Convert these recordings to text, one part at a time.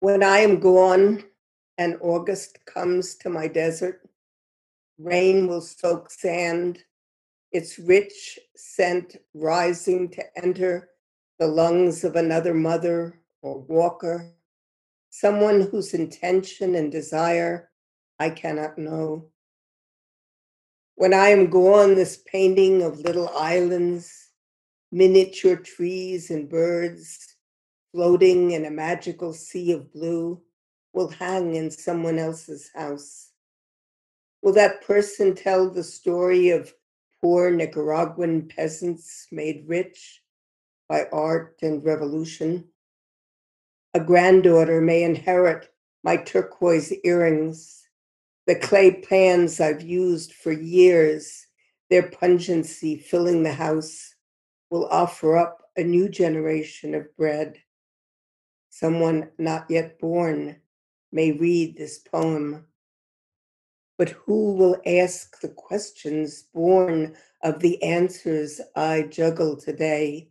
When I am gone and August comes to my desert, rain will soak sand, its rich scent rising to enter the lungs of another mother or walker, someone whose intention and desire I cannot know. When I am gone, this painting of little islands, miniature trees and birds floating in a magical sea of blue will hang in someone else's house. Will that person tell the story of poor Nicaraguan peasants made rich by art and revolution? A granddaughter may inherit my turquoise earrings, the clay pans I've used for years, their pungency filling the house, will offer up a new generation of bread. Someone not yet born may read this poem. But who will ask the questions born of the answers I juggle today?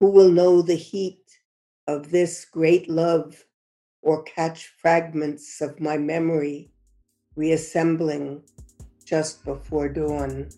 Who will know the heat of this great love or catch fragments of my memory reassembling just before dawn?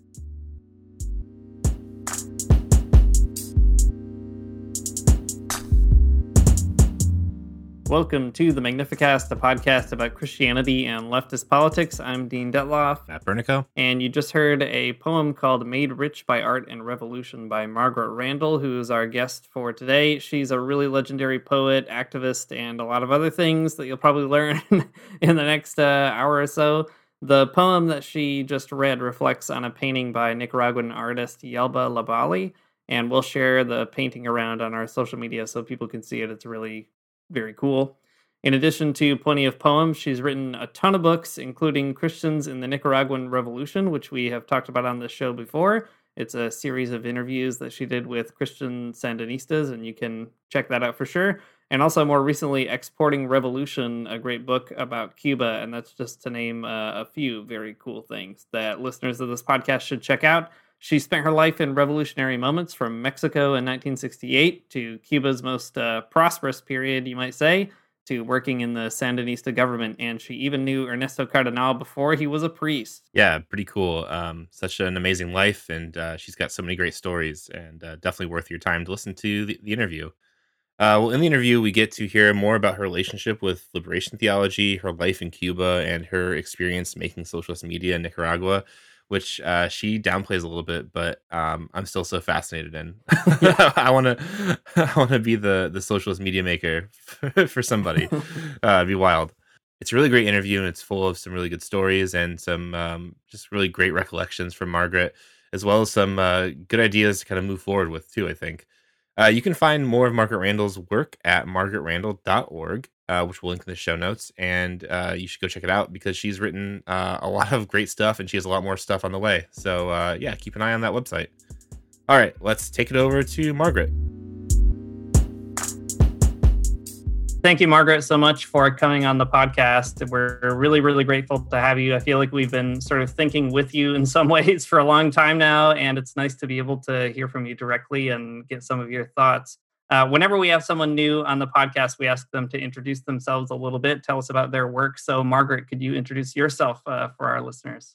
Welcome to The Magnificast, the podcast about Christianity and leftist politics. I'm Dean Detloff. Matt Bernico. And you just heard a poem called Made Rich by Art and Revolution by Margaret Randall, who is our guest for today. She's a really legendary poet, activist, and a lot of other things that you'll probably learn in the next hour or so. The poem that she just read reflects on a painting by Nicaraguan artist Yelba Labali, and we'll share the painting around on our social media so people can see it. It's really very cool. In addition to plenty of poems, she's written a ton of books, including Christians in the Nicaraguan Revolution, which we have talked about on this show before. It's a series of interviews that she did with Christian Sandinistas, and you can check that out for sure. And also more recently, Exporting Revolution, a great book about Cuba, and that's just to name a few very cool things that listeners of this podcast should check out. She spent her life in revolutionary moments from Mexico in 1968 to Cuba's most prosperous period, you might say, to working in the Sandinista government. And she even knew Ernesto Cardenal before he was a priest. Yeah, pretty cool. Such an amazing life. And she's got so many great stories, and definitely worth your time to listen to the interview. Well, in the interview, we get to hear more about her relationship with liberation theology, her life in Cuba, and her experience making socialist media in Nicaragua, which she downplays a little bit, but I'm still so fascinated in. I want to be the socialist media maker for somebody. It'd be wild. It's a really great interview, and it's full of some really good stories and some just really great recollections from Margaret, as well as some good ideas to kind of move forward with too, I think. You can find more of Margaret Randall's work at margaretrandall.org. Which we'll link in the show notes, and you should go check it out because she's written a lot of great stuff, and she has a lot more stuff on the way. So yeah, keep an eye on that website. All right, let's take it over to Margaret. Thank you, Margaret, so much for coming on the podcast. We're really, really grateful to have you. I feel like we've been sort of thinking with you in some ways for a long time now, and it's nice to be able to hear from you directly and get some of your thoughts. Whenever we have someone new on the podcast, we ask them to introduce themselves a little bit, tell us about their work. So, Margaret, could you introduce yourself for our listeners?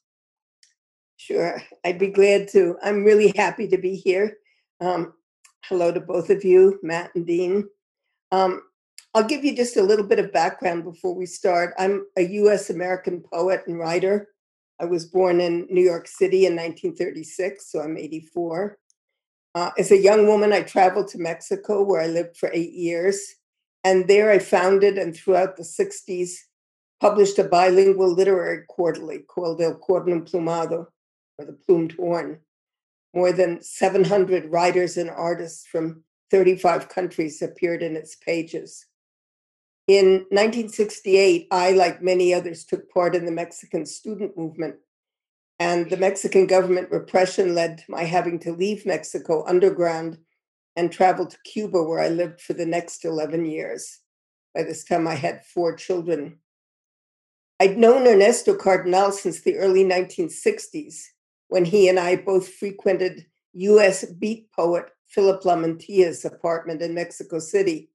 Sure, I'd be glad to. I'm really happy to be here. Hello to both of you, Matt and Dean. I'll give you just a little bit of background before we start. I'm a U.S. American poet and writer. I was born in New York City in 1936, so I'm 84. As a young woman, I traveled to Mexico, where I lived for 8 years. And there I founded and throughout the 60s published a bilingual literary quarterly called El Corno Emplumado, or The Plumed Horn. More than 700 writers and artists from 35 countries appeared in its pages. In 1968, I, like many others, took part in the Mexican student movement. And the Mexican government repression led to my having to leave Mexico underground and travel to Cuba, where I lived for the next 11 years. By this time, I had 4 children. I'd known Ernesto Cardenal since the early 1960s, when he and I both frequented U.S. beat poet Philip Lamantia's apartment in Mexico City.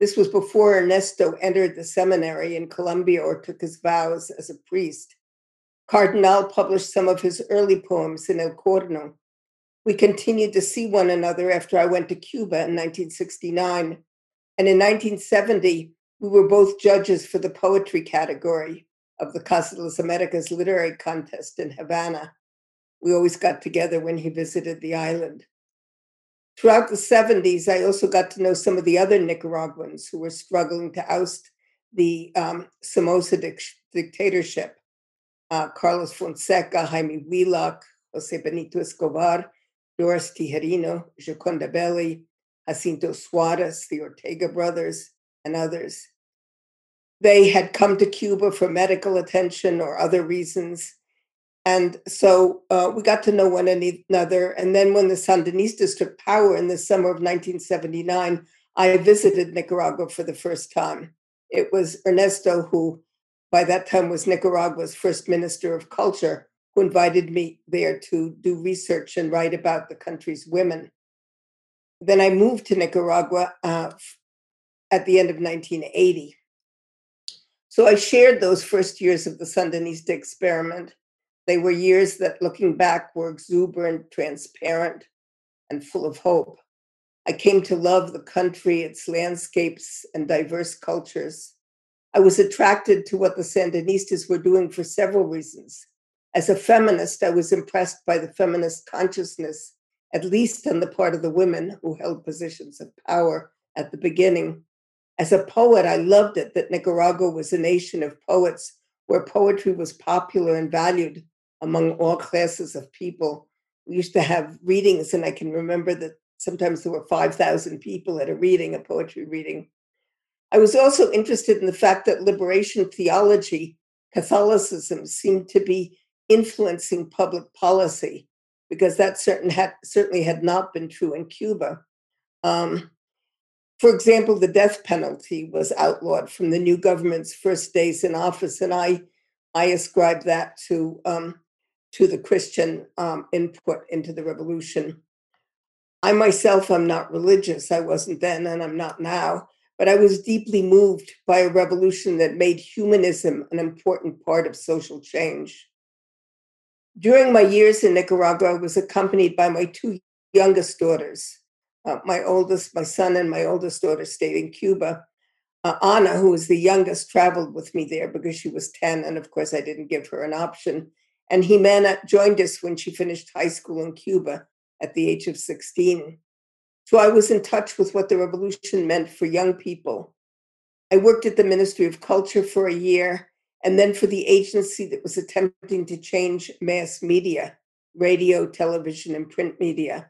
This was before Ernesto entered the seminary in Colombia or took his vows as a priest. Cardenal published some of his early poems in El Corno. We continued to see one another after I went to Cuba in 1969. And in 1970, we were both judges for the poetry category of the Casa de las Americas literary contest in Havana. We always got together when he visited the island. Throughout the 70s, I also got to know some of the other Nicaraguans who were struggling to oust the Somoza dictatorship. Carlos Fonseca, Jaime Wheelock, Jose Benito Escobar, Doris Tijerino, Jaconda Belli, Jacinto Suarez, the Ortega brothers, and others. They had come to Cuba for medical attention or other reasons. And so we got to know one another. And then when the Sandinistas took power in the summer of 1979, I visited Nicaragua for the first time. It was Ernesto, who by that time was Nicaragua's first minister of culture, who invited me there to do research and write about the country's women. Then I moved to Nicaragua at the end of 1980. So I shared those first years of the Sandinista experiment. They were years that, looking back, were exuberant, transparent, and full of hope. I came to love the country, its landscapes, and diverse cultures. I was attracted to what the Sandinistas were doing for several reasons. As a feminist, I was impressed by the feminist consciousness, at least on the part of the women who held positions of power at the beginning. As a poet, I loved it that Nicaragua was a nation of poets, where poetry was popular and valued among all classes of people. We used to have readings, and I can remember that sometimes there were 5,000 people at a poetry reading. I was also interested in the fact that liberation theology, Catholicism, seemed to be influencing public policy, because that certainly had not been true in Cuba. For example, the death penalty was outlawed from the new government's first days in office, and I ascribed that to the Christian input into the revolution. I myself am not religious. I wasn't then, and I'm not now. But I was deeply moved by a revolution that made humanism an important part of social change. During my years in Nicaragua, I was accompanied by my two youngest daughters. My son and my oldest daughter stayed in Cuba. Anna, who was the youngest, traveled with me there because she was 10. And of course, I didn't give her an option. And Jimena joined us when she finished high school in Cuba at the age of 16. So I was in touch with what the revolution meant for young people. I worked at the Ministry of Culture for a year, and then for the agency that was attempting to change mass media, radio, television, and print media.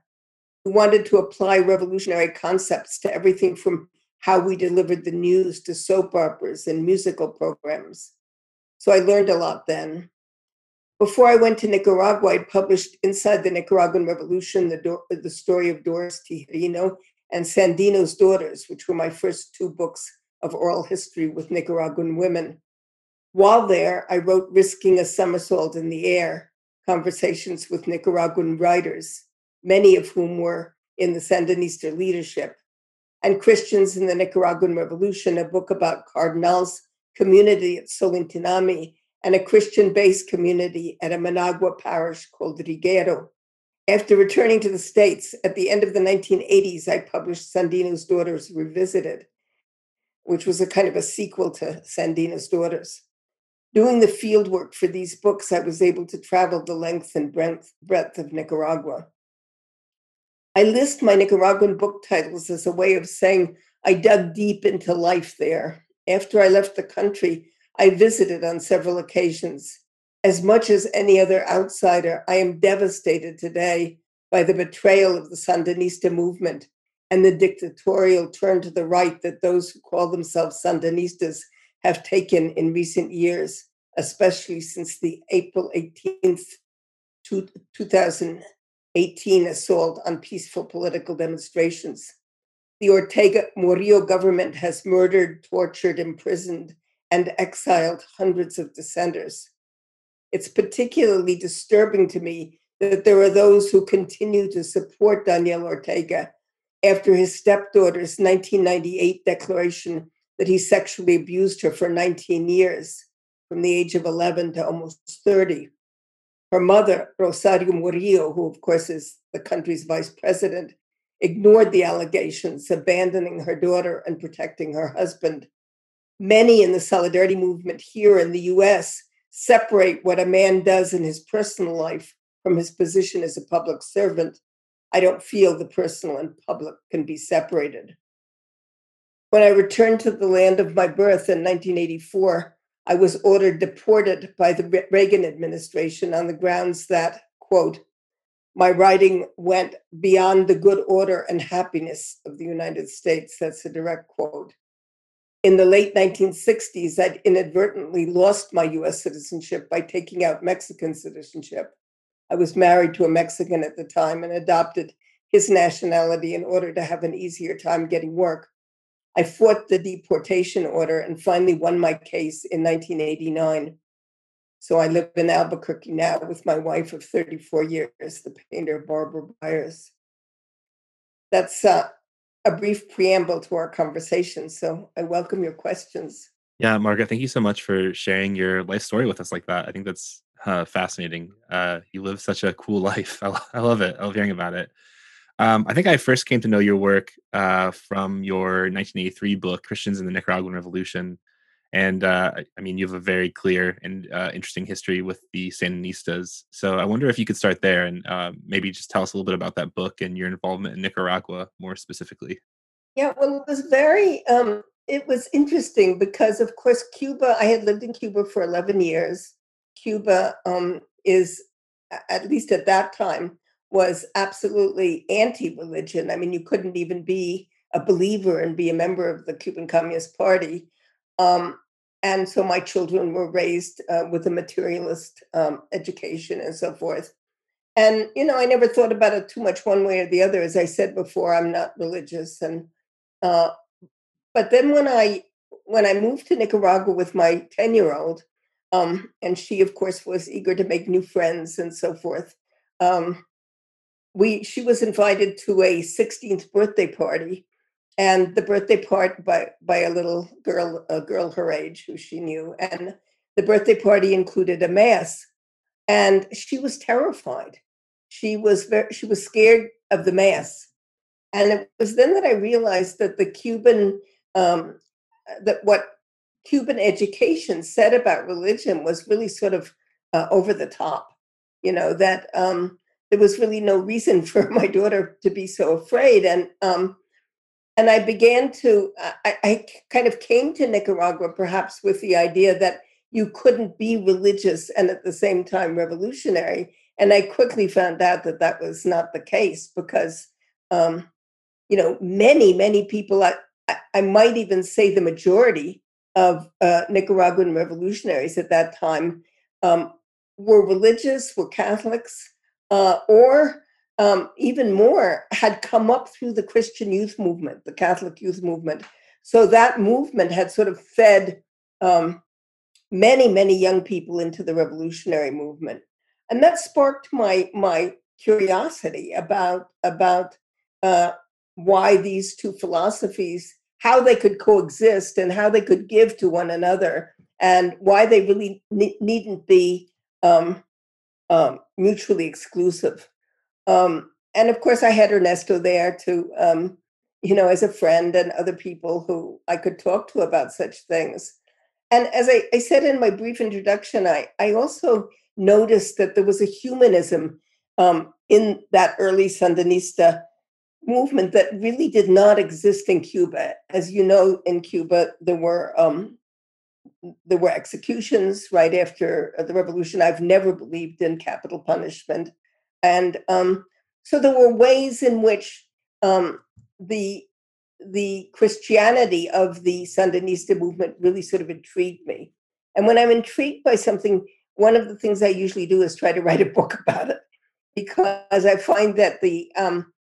We wanted to apply revolutionary concepts to everything from how we delivered the news to soap operas and musical programs. So I learned a lot then. Before I went to Nicaragua, I published Inside the Nicaraguan Revolution, the story of Doris Tijerino, and Sandino's Daughters, which were my first two books of oral history with Nicaraguan women. While there, I wrote Risking a Somersault in the Air, Conversations with Nicaraguan Writers, many of whom were in the Sandinista leadership, and Christians in the Nicaraguan Revolution, a book about Cardinal's community at Solentiname and a Christian-based community at a Managua parish called Riguero. After returning to the States at the end of the 1980s, I published Sandino's Daughters Revisited, which was a kind of a sequel to Sandino's Daughters. Doing the fieldwork for these books, I was able to travel the length and breadth of Nicaragua. I list my Nicaraguan book titles as a way of saying I dug deep into life there. After I left the country, I visited on several occasions. As much as any other outsider, I am devastated today by the betrayal of the Sandinista movement and the dictatorial turn to the right that those who call themselves Sandinistas have taken in recent years, especially since the April 18th, 2018 assault on peaceful political demonstrations. The Ortega-Murillo government has murdered, tortured, imprisoned, and exiled hundreds of dissenters. It's particularly disturbing to me that there are those who continue to support Daniel Ortega after his stepdaughter's 1998 declaration that he sexually abused her for 19 years, from the age of 11 to almost 30. Her mother, Rosario Murillo, who of course is the country's vice president, ignored the allegations, abandoning her daughter and protecting her husband. Many in the solidarity movement here in the U.S. separate what a man does in his personal life from his position as a public servant. I don't feel the personal and public can be separated. When I returned to the land of my birth in 1984, I was ordered deported by the Reagan administration on the grounds that, quote, my writing went beyond the good order and happiness of the United States. That's a direct quote. In the late 1960s, I'd inadvertently lost my US citizenship by taking out Mexican citizenship. I was married to a Mexican at the time and adopted his nationality in order to have an easier time getting work. I fought the deportation order and finally won my case in 1989. So I live in Albuquerque now with my wife of 34 years, the painter Barbara Byers. That's a brief preamble to our conversation. So I welcome your questions. Yeah, Margaret, thank you so much for sharing your life story with us like that. I think that's fascinating. You live such a cool life. I love it. I love hearing about it. I think I first came to know your work from your 1983 book, Christians in the Nicaraguan Revolution. And I mean, you have a very clear and interesting history with the Sandinistas. So I wonder if you could start there and maybe just tell us a little bit about that book and your involvement in Nicaragua more specifically. Yeah, well, it was very, it was interesting because, of course, Cuba, I had lived in Cuba for 11 years. Cuba is, at least at that time, was absolutely anti-religion. I mean, you couldn't even be a believer and be a member of the Cuban Communist Party. And so my children were raised with a materialist education and so forth. And, you know, I never thought about it too much one way or the other. As I said before, I'm not religious. And but then when I moved to Nicaragua with my 10-year-old, and she, of course, was eager to make new friends and so forth, she was invited to a 16th birthday party, and the birthday party by a girl her age who she knew. And the birthday party included a mass, and she was terrified. She was scared of the mass. And it was then that I realized that what Cuban education said about religion was really sort of over the top, you know, that, there was really no reason for my daughter to be so afraid. And I began to, I kind of came to Nicaragua perhaps with the idea that you couldn't be religious and at the same time revolutionary. And I quickly found out that that was not the case because, you know, many, many people, I might even say the majority of Nicaraguan revolutionaries at that time were religious, were Catholics, or even more, had come up through the Christian youth movement, the Catholic youth movement. So that movement had sort of fed many, many young people into the revolutionary movement. And that sparked my curiosity about why these two philosophies, how they could coexist and how they could give to one another and why they really needn't be mutually exclusive. And of course I had Ernesto there to, you know, as a friend and other people who I could talk to about such things. And as I said in my brief introduction, I also noticed that there was a humanism in that early Sandinista movement that really did not exist in Cuba. As you know, in Cuba, there were executions right after the revolution. I've never believed in capital punishment. And so there were ways in which the Christianity of the Sandinista movement really sort of intrigued me. And when I'm intrigued by something, one of the things I usually do is try to write a book about it, because I find that the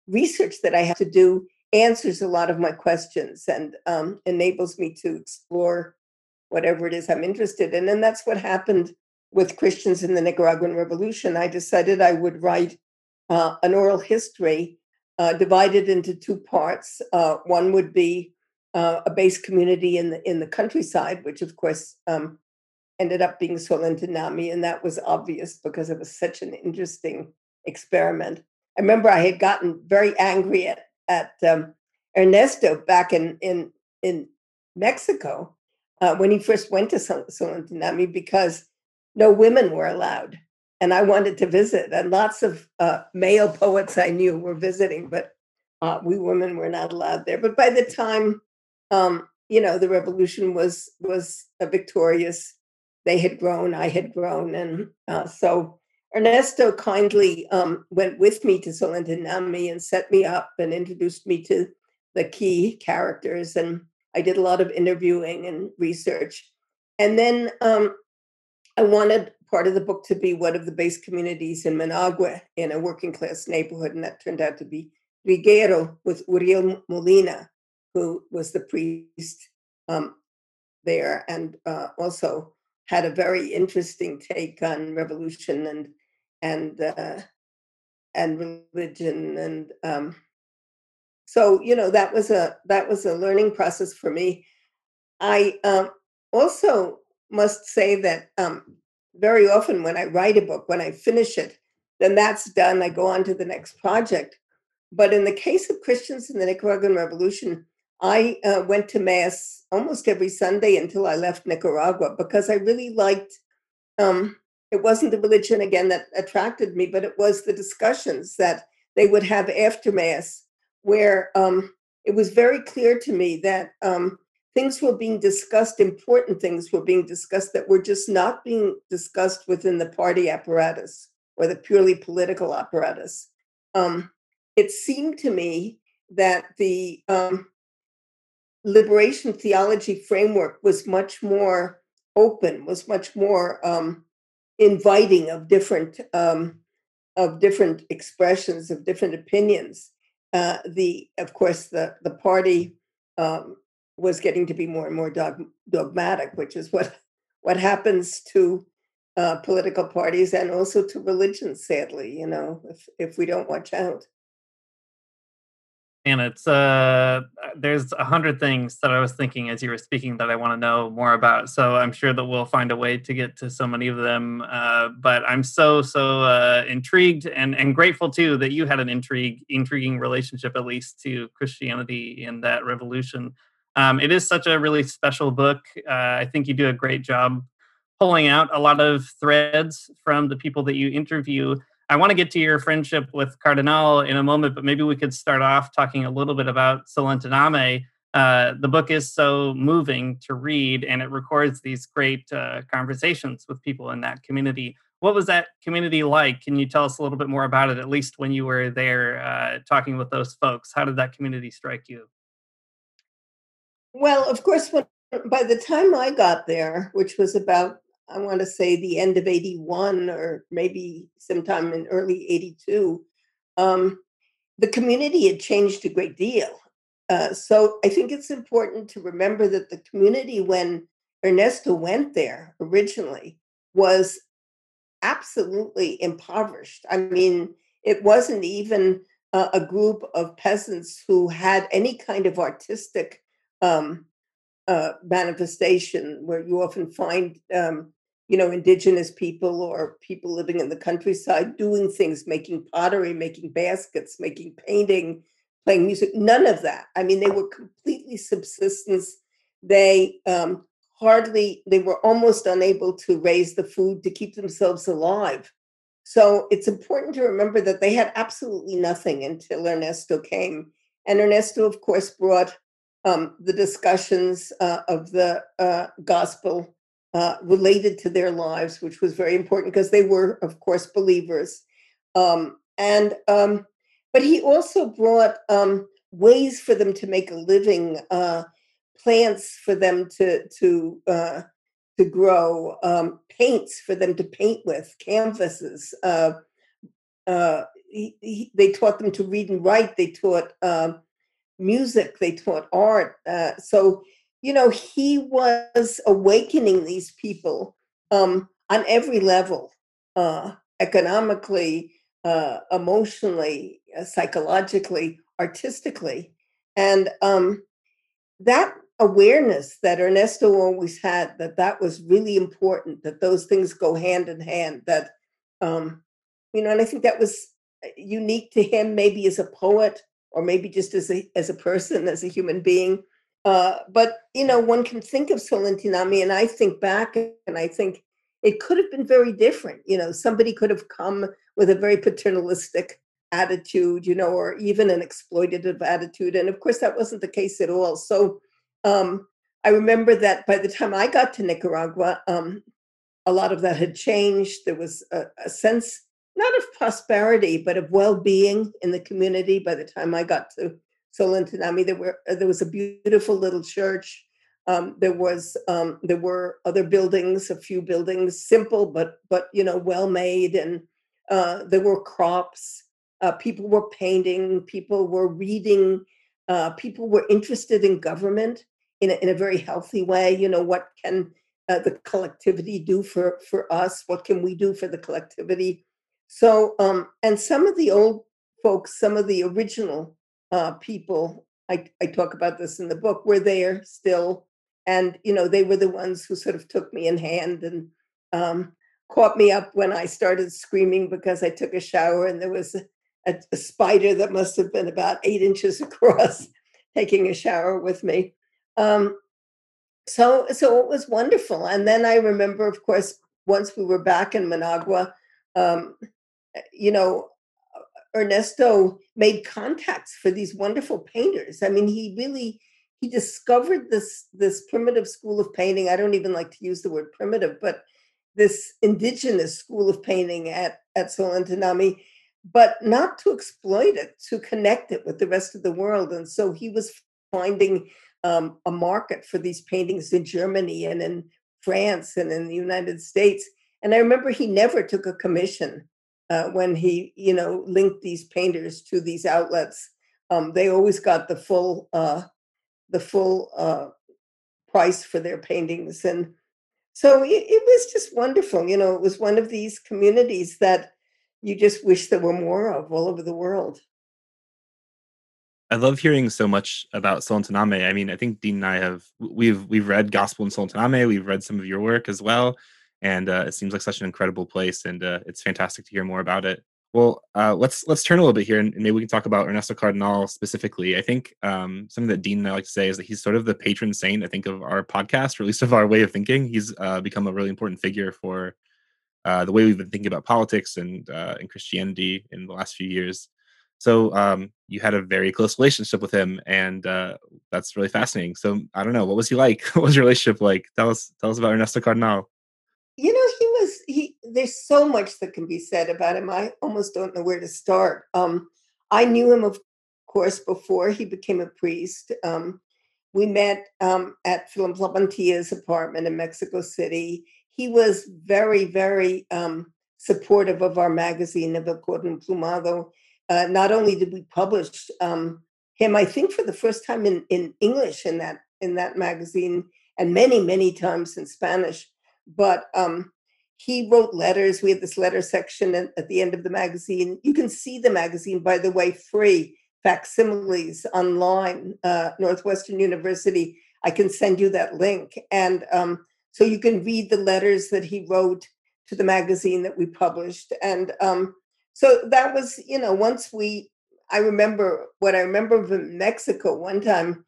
research that I have to do answers a lot of my questions and enables me to explore whatever it is I'm interested in. And that's what happened with Christians in the Nicaraguan Revolution. I decided I would write an oral history divided into two parts. One would be a base community in the countryside, which of course ended up being Solentiname, and that was obvious because it was such an interesting experiment. I remember I had gotten very angry at Ernesto back in Mexico when he first went to Solentiname because no women were allowed. And I wanted to visit, and lots of male poets I knew were visiting, but we women were not allowed there. But by the time, the revolution was victorious, they had grown, I had grown. And so Ernesto kindly went with me to Solentiname and set me up and introduced me to the key characters. And I did a lot of interviewing and research. And then I wanted part of the book to be one of the base communities in Managua in a working class neighborhood. And that turned out to be Riguero with Uriel Molina, who was the priest there and also had a very interesting take on revolution and religion. And so that was a learning process for me. I also must say that very often when I write a book, when I finish it, then that's done. I go on to the next project. But in the case of Christians in the Nicaraguan Revolution, I went to Mass almost every Sunday until I left Nicaragua because I really liked, it wasn't the religion again that attracted me, but it was the discussions that they would have after Mass where it was very clear to me that things were being discussed, important things were being discussed that were just not being discussed within the party apparatus or the purely political apparatus. It seemed to me that the liberation theology framework was much more open, was much more inviting of different expressions, of different opinions. Of course, the party was getting to be more and more dogmatic, which is what happens to political parties and also to religion, sadly, if we don't watch out. And it's there's 100 things that I was thinking as you were speaking that I want to know more about. So I'm sure that we'll find a way to get to so many of them. But I'm so intrigued and grateful too that you had an intriguing relationship at least to Christianity in that revolution. It is such a really special book. I think you do a great job pulling out a lot of threads from the people that you interview. I want to get to your friendship with Cardenal in a moment, but maybe we could start off talking a little bit about Solentiname. The book is so moving to read, and it records these great conversations with people in that community. What was that community like? Can you tell us a little bit more about it, at least when you were there talking with those folks? How did that community strike you? Well, of course, by the time I got there, which was about I want to say the end of 81 or maybe sometime in early 82, the community had changed a great deal. So I think it's important to remember that the community when Ernesto went there originally was absolutely impoverished. I mean, it wasn't even a group of peasants who had any kind of artistic manifestation where you often find indigenous people or people living in the countryside doing things, making pottery, making baskets, making painting, playing music, none of that. I mean, they were completely subsistence. They they were almost unable to raise the food to keep themselves alive. So it's important to remember that they had absolutely nothing until Ernesto came. And Ernesto, of course, brought the discussions of the gospel related to their lives, which was very important because they were, of course, believers. But he also brought ways for them to make a living, plants for them to grow, paints for them to paint with, canvases. They taught them to read and write. They taught music. They taught art. He was awakening these people on every level, economically, emotionally, psychologically, artistically. And that awareness that Ernesto always had, that that was really important, that those things go hand in hand, that, and I think that was unique to him, maybe as a poet, or maybe just as a person, as a human being. But, one can think of Solentiname, and I think back, and I think it could have been very different. Somebody could have come with a very paternalistic attitude, or even an exploitative attitude. And of course, that wasn't the case at all. So I remember that by the time I got to Nicaragua, a lot of that had changed. There was a sense, not of prosperity, but of well-being in the community. By the time I got to Solentiname, there was a beautiful little church. There were other buildings, a few buildings, simple but well-made, and there were crops. People were painting. People were reading. People were interested in government in a very healthy way. What can the collectivity do for us? What can we do for the collectivity? So, and some of the old folks, some of the original people, I talk about this in the book, were there still. And, they were the ones who sort of took me in hand and caught me up when I started screaming because I took a shower and there was a spider that must have been about 8 inches across taking a shower with me. So it was wonderful. And then I remember, of course, once we were back in Managua, Ernesto made contacts for these wonderful painters. I mean, he discovered this primitive school of painting. I don't even like to use the word primitive, but this indigenous school of painting at Solentiname, but not to exploit it, to connect it with the rest of the world. And so he was finding a market for these paintings in Germany and in France and in the United States. And I remember he never took a commission when he, linked these painters to these outlets. They always got the full price for their paintings, and so it was just wonderful. It was one of these communities that you just wish there were more of all over the world. I love hearing so much about Solentiname. I mean, I think Dean and I we've read Gospel in Solentiname. We've read some of your work as well. And it seems like such an incredible place, and it's fantastic to hear more about it. Well, let's turn a little bit here, and maybe we can talk about Ernesto Cardenal specifically. I think something that Dean and I like to say is that he's sort of the patron saint, I think, of our podcast, or at least of our way of thinking. He's become a really important figure for the way we've been thinking about politics and Christianity in the last few years. So you had a very close relationship with him, and that's really fascinating. So I don't know, what was he like? What was your relationship like? Tell us about Ernesto Cardenal. There's so much that can be said about him. I almost don't know where to start. I knew him, of course, before he became a priest. We met at Philip Lavantilla's apartment in Mexico City. He was very, very supportive of our magazine, of El Corno Emplumado. Not only did we publish him, I think, for the first time in English in that magazine, and many, many times in Spanish. But he wrote letters. We had this letter section at the end of the magazine. You can see the magazine, by the way, free, facsimiles online, Northwestern University. I can send you that link. And so you can read the letters that he wrote to the magazine that we published. And so that was, I remember from Mexico one time,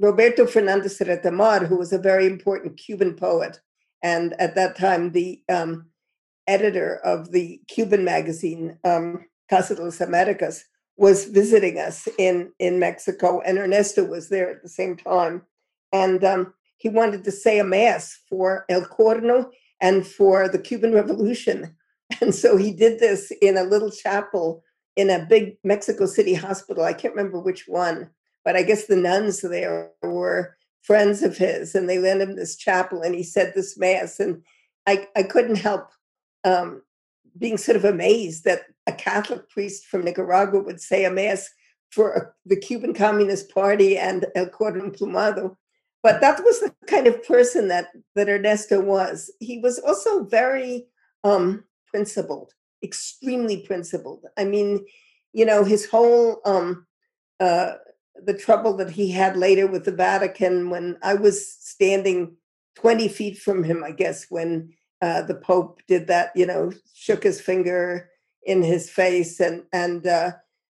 Roberto Fernandez Retamar, who was a very important Cuban poet, and at that time the editor of the Cuban magazine, Casa de las Americas, was visiting us in Mexico, and Ernesto was there at the same time. And he wanted to say a mass for El Corno and for the Cuban Revolution. And so he did this in a little chapel in a big Mexico City hospital. I can't remember which one. But I guess the nuns there were friends of his, and they lent him this chapel, and he said this mass. And I couldn't help being sort of amazed that a Catholic priest from Nicaragua would say a mass for the Cuban Communist Party and El Corno Emplumado. But that was the kind of person that Ernesto was. He was also very principled, extremely principled. I mean, you know, his whole, the trouble that he had later with the Vatican, when I was standing 20 feet from him, I guess, when the Pope did that, you know, shook his finger in his face, and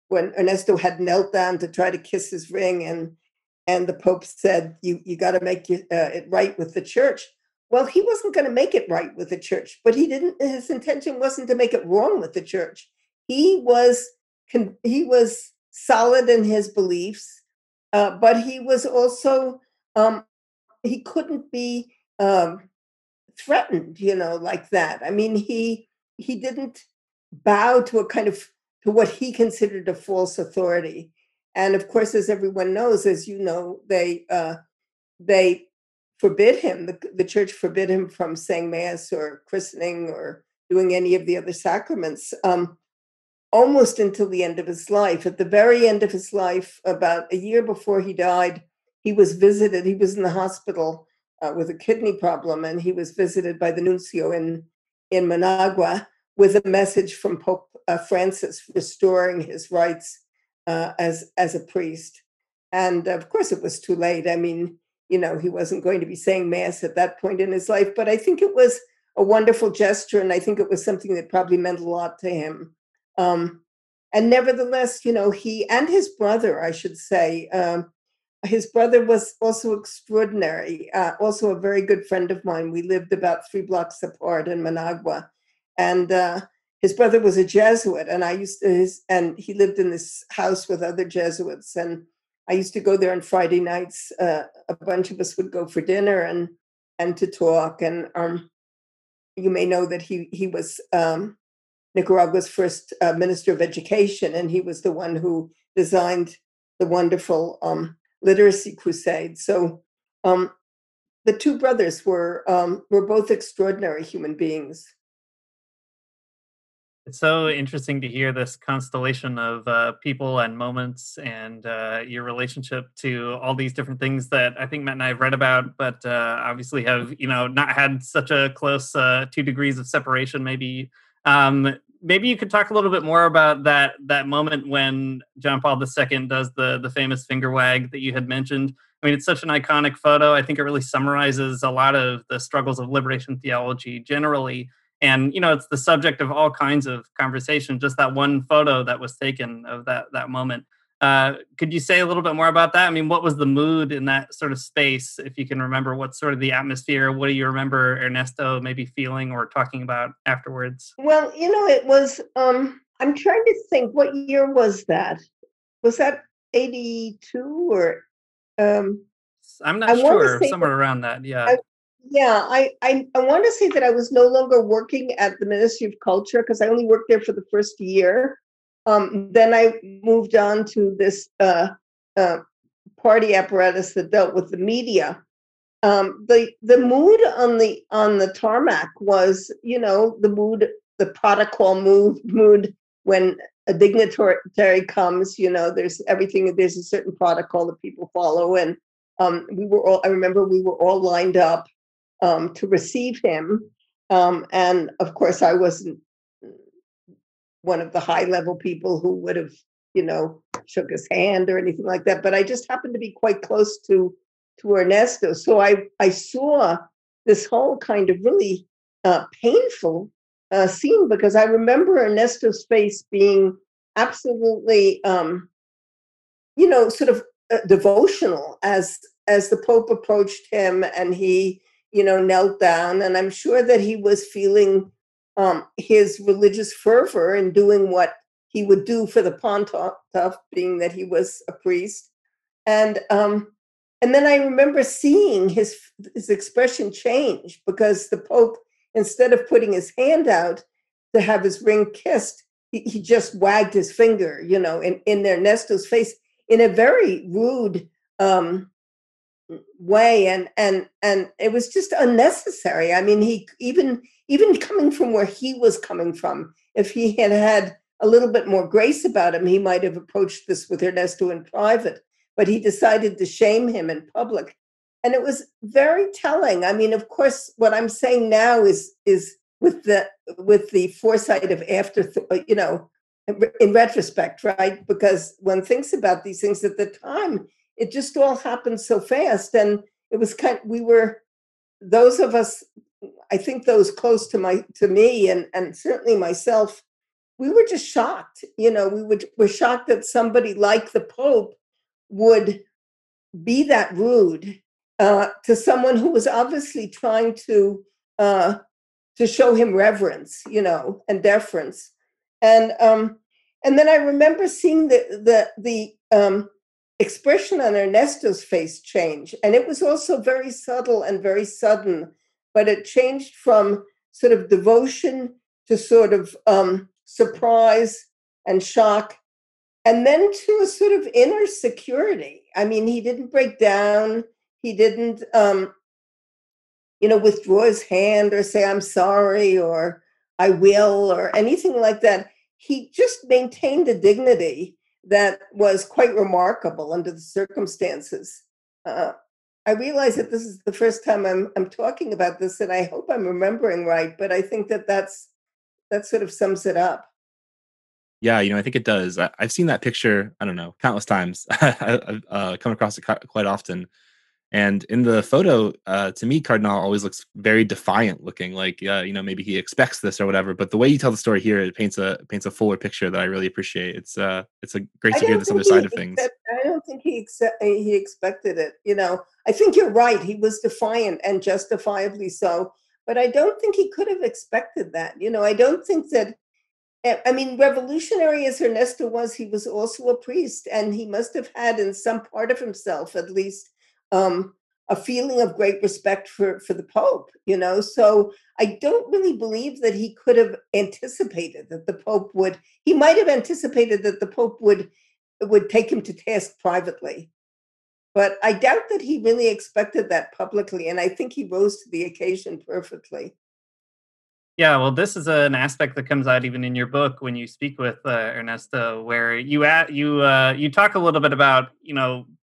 when Ernesto had knelt down to try to kiss his ring, and the Pope said, you got to make it right with the church. Well, he wasn't going to make it right with the church, but he didn't. His intention wasn't to make it wrong with the church. He was solid in his beliefs, but he was also he couldn't be threatened, you know, like that. I mean, he didn't bow to a kind of to what he considered a false authority. And of course, as everyone knows, as you know, they forbid him. The church forbid him from saying mass or christening or doing any of the other sacraments. Almost until the end of his life. At the very end of his life, about a year before he died, he was visited. He was in the hospital with a kidney problem, and he was visited by the nuncio in Managua with a message from Pope Francis restoring his rights as a priest. And of course, it was too late. I mean, you know, he wasn't going to be saying mass at that point in his life, but I think it was a wonderful gesture, and I think it was something that probably meant a lot to him. And nevertheless, you know, he and his brother, I should say, his brother was also extraordinary, also a very good friend of mine. We lived about 3 blocks apart in Managua, and his brother was a Jesuit, and he lived in this house with other Jesuits, and I used to go there on Friday nights. A bunch of us would go for dinner and to talk. And you may know that he was Nicaragua's first minister of education, and he was the one who designed the wonderful literacy crusade. So the two brothers were both extraordinary human beings. It's so interesting to hear this constellation of people and moments and your relationship to all these different things that I think Matt and I have read about, but obviously have, you know, not had such a close 2 degrees of separation, maybe. Maybe you could talk a little bit more about that moment when John Paul II does the famous finger wag that you had mentioned. I mean, it's such an iconic photo. I think it really summarizes a lot of the struggles of liberation theology generally. And, you know, it's the subject of all kinds of conversation, just that one photo that was taken of that moment. Could you say a little bit more about that? I mean, what was the mood in that sort of space, if you can remember? What's sort of the atmosphere? What do you remember Ernesto maybe feeling or talking about afterwards? Well, you know, it was, I'm trying to think, what year was that? Was that 82 or? I'm not sure, somewhere around that, yeah. I want to say that I was no longer working at the Ministry of Culture because I only worked there for the first year. Then I moved on to this party apparatus that dealt with the media. The mood on the tarmac was, you know, the mood, the protocol mood when a dignitary comes. You know, there's everything. There's a certain protocol that people follow, and we were all lined up to receive him. And of course, I wasn't one of the high level people who would have, you know, shook his hand or anything like that. But I just happened to be quite close to Ernesto. So I saw this whole kind of really painful scene, because I remember Ernesto's face being absolutely, you know, sort of devotional as the Pope approached him and he, you know, knelt down. And I'm sure that he was feeling his religious fervor in doing what he would do for the Pontiff, being that he was a priest. And then I remember seeing his expression change, because the Pope, instead of putting his hand out to have his ring kissed, he just wagged his finger, you know, in Ernesto's face in a very rude way, and it was just unnecessary. I mean, he even coming from where he was coming from, if he had a little bit more grace about him, he might have approached this with Ernesto in private, but he decided to shame him in public. And it was very telling. I mean, of course, what I'm saying now is with the foresight of afterthought, you know, in retrospect, right? Because one thinks about these things at the time, it just all happened so fast. And it was those of us, I think those close to me and certainly myself, we were just shocked. You know, we were shocked that somebody like the Pope would be that rude to someone who was obviously trying to show him reverence, you know, and deference. And then I remember seeing the expression on Ernesto's face change. And it was also very subtle and very sudden, but it changed from sort of devotion to sort of surprise and shock, and then to a sort of inner security. I mean, he didn't break down. He didn't, withdraw his hand or say, I'm sorry, or I will, or anything like that. He just maintained a dignity that was quite remarkable under the circumstances. I realize that this is the first time I'm talking about this, and I hope I'm remembering right, but I think that sort of sums it up. Yeah, I think it does. I've seen that picture, I don't know, countless times. I've come across it quite often. And in the photo, to me, Cardinal always looks very defiant looking, like, maybe he expects this or whatever. But the way you tell the story here, it paints a fuller picture that I really appreciate. It's great to hear this other side of things. I don't think he expected it. I think you're right. He was defiant and justifiably so. But I don't think he could have expected that. I don't think that, revolutionary as Ernesto was, he was also a priest. And he must have had in some part of himself, at least, a feeling of great respect for the Pope, So I don't really believe that he could have anticipated that the Pope would. He might have anticipated that the Pope would take him to task privately, but I doubt that he really expected that publicly. And I think he rose to the occasion perfectly. Yeah, well, this is an aspect that comes out even in your book when you speak with Ernesto, where you talk a little bit about,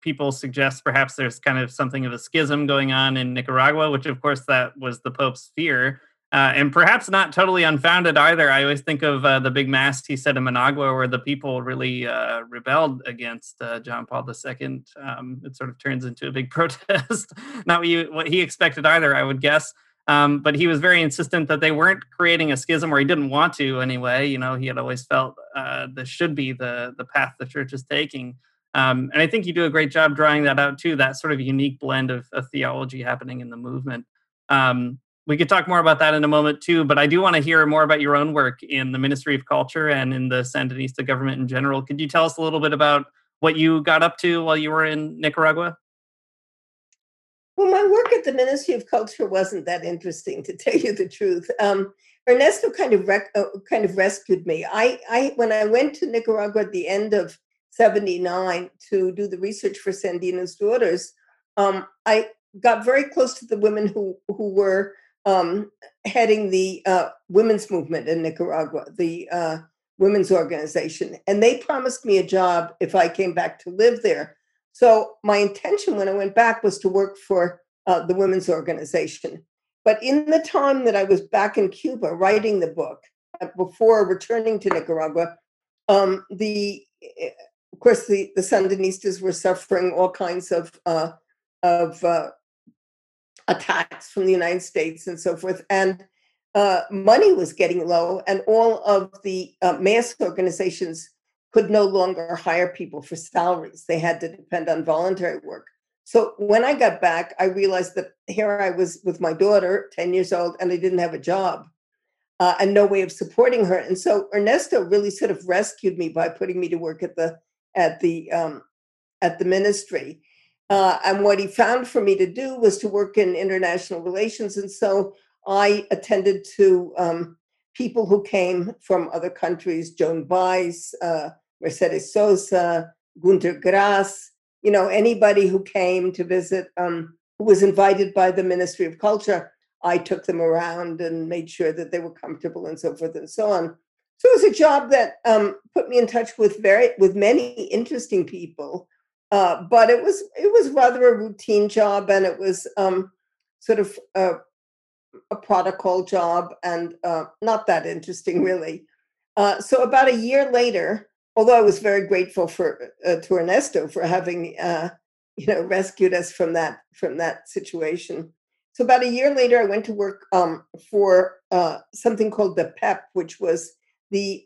people suggest perhaps there's kind of something of a schism going on in Nicaragua, which, of course, that was the Pope's fear, and perhaps not totally unfounded either. I always think of the big mass he said in Managua, where the people really rebelled against John Paul II. It sort of turns into a big protest, not what he expected either, I would guess. But he was very insistent that they weren't creating a schism, or he didn't want to anyway. He had always felt this should be the path the church is taking. And I think you do a great job drawing that out, too, that sort of unique blend of theology happening in the movement. We could talk more about that in a moment, too. But I do want to hear more about your own work in the Ministry of Culture and in the Sandinista government in general. Could you tell us a little bit about what you got up to while you were in Nicaragua? Well, my work at the Ministry of Culture wasn't that interesting, to tell you the truth. Ernesto kind of rescued me. I when I went to Nicaragua at the end of 1979 to do the research for Sandino's Daughters, I got very close to the women who were heading the women's movement in Nicaragua, the women's organization, and they promised me a job if I came back to live there. So my intention when I went back was to work for the women's organization. But in the time that I was back in Cuba writing the book, before returning to Nicaragua, the Sandinistas were suffering all kinds of attacks from the United States and so forth. And money was getting low, and all of the mass organizations could no longer hire people for salaries. They had to depend on voluntary work. So when I got back, I realized that here I was with my daughter, 10 years old, and I didn't have a job and no way of supporting her. And so Ernesto really sort of rescued me by putting me to work at the ministry. And what he found for me to do was to work in international relations. And so I attended to people who came from other countries, Joan Baez, Mercedes Sosa, Günter Grass, anybody who came to visit, who was invited by the Ministry of Culture. I took them around and made sure that they were comfortable and so forth and so on. So it was a job that put me in touch with many interesting people, but it was rather a routine job, and it was sort of a protocol job and not that interesting, really. So about a year later, although I was very grateful for to Ernesto for having rescued us from that situation. So about a year later, I went to work for something called the PEP, which was the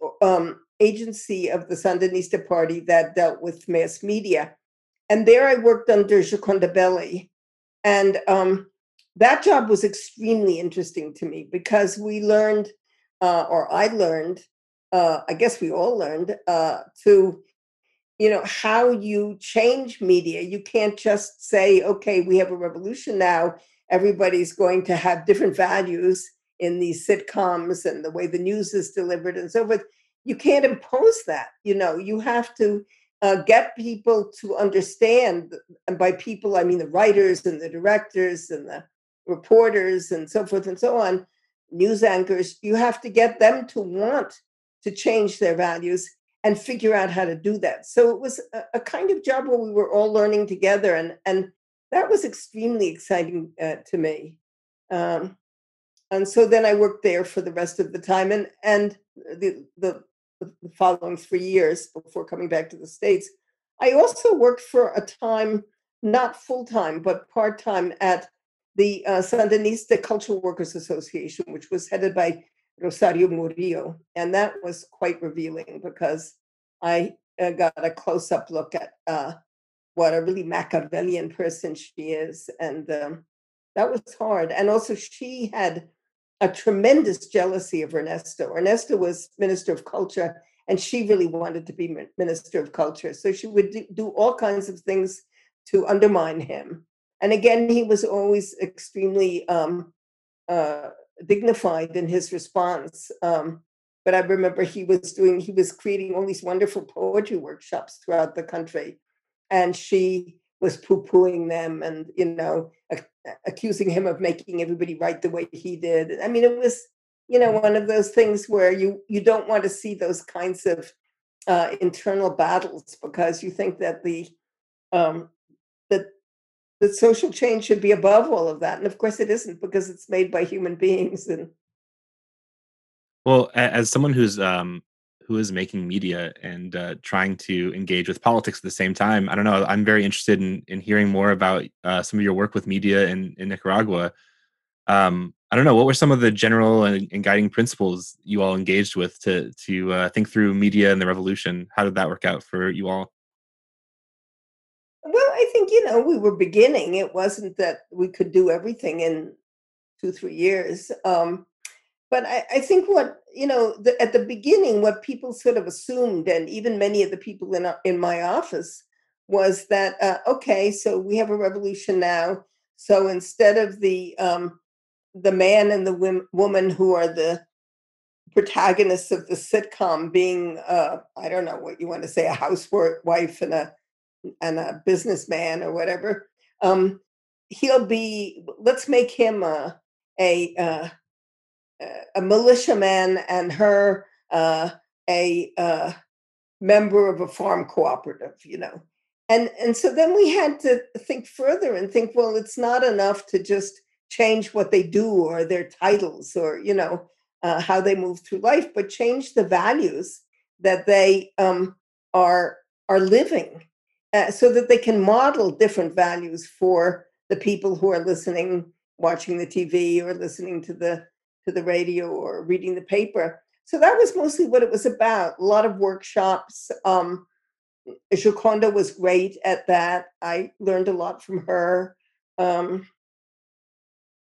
agency of the Sandinista party that dealt with mass media. And there I worked under Jaconda Belli. And that job was extremely interesting to me because we learned, or I learned, I guess we all learned, to how you change media. You can't just say, okay, we have a revolution now. Everybody's going to have different values in these sitcoms and the way the news is delivered and so forth. You can't impose that. You have to get people to understand. And by people, I mean the writers and the directors and the reporters and so forth and so on, news anchors. You have to get them to want to change their values and figure out how to do that. So it was a kind of job where we were all learning together. And that was extremely exciting to me. And so then I worked there for the rest of the time and the following 3 years before coming back to the States. I also worked for a time, not full-time, but part-time at the Sandinista Cultural Workers Association, which was headed by Rosario Murillo. And that was quite revealing because I got a close-up look at what a really Machiavellian person she is. And that was hard. And also she had a tremendous jealousy of Ernesto. Ernesto was Minister of Culture, and she really wanted to be Minister of Culture. So she would do all kinds of things to undermine him. And again, he was always extremely dignified in his response. But I remember he was creating all these wonderful poetry workshops throughout the country. And she was poo-pooing them and, accusing him of making everybody write the way he did. I mean, it was, one of those things where you don't want to see those kinds of internal battles because you think that the social change should be above all of that. And of course it isn't because it's made by human beings. And well, as someone who is making media and trying to engage with politics at the same time, I don't know, I'm very interested in hearing more about some of your work with media in Nicaragua. I don't know, what were some of the general and guiding principles you all engaged with to think through media and the revolution? How did that work out for you all? Well, I think, we were beginning. It wasn't that we could do everything in 2-3 years. But I think what, at the beginning, what people sort of assumed, and even many of the people in my office, was that, okay, so we have a revolution now. So instead of the man and the woman who are the protagonists of the sitcom being, I don't know what you want to say, a housewife and a businessman or whatever, let's make him a militiaman and her a member of a farm cooperative, And so then we had to think further and think, well, it's not enough to just change what they do or their titles or, how they move through life, but change the values that they are living so that they can model different values for the people who are listening, watching the TV or listening to the radio or reading the paper. So that was mostly what it was about. A lot of workshops. Jaconda was great at that. I learned a lot from her. And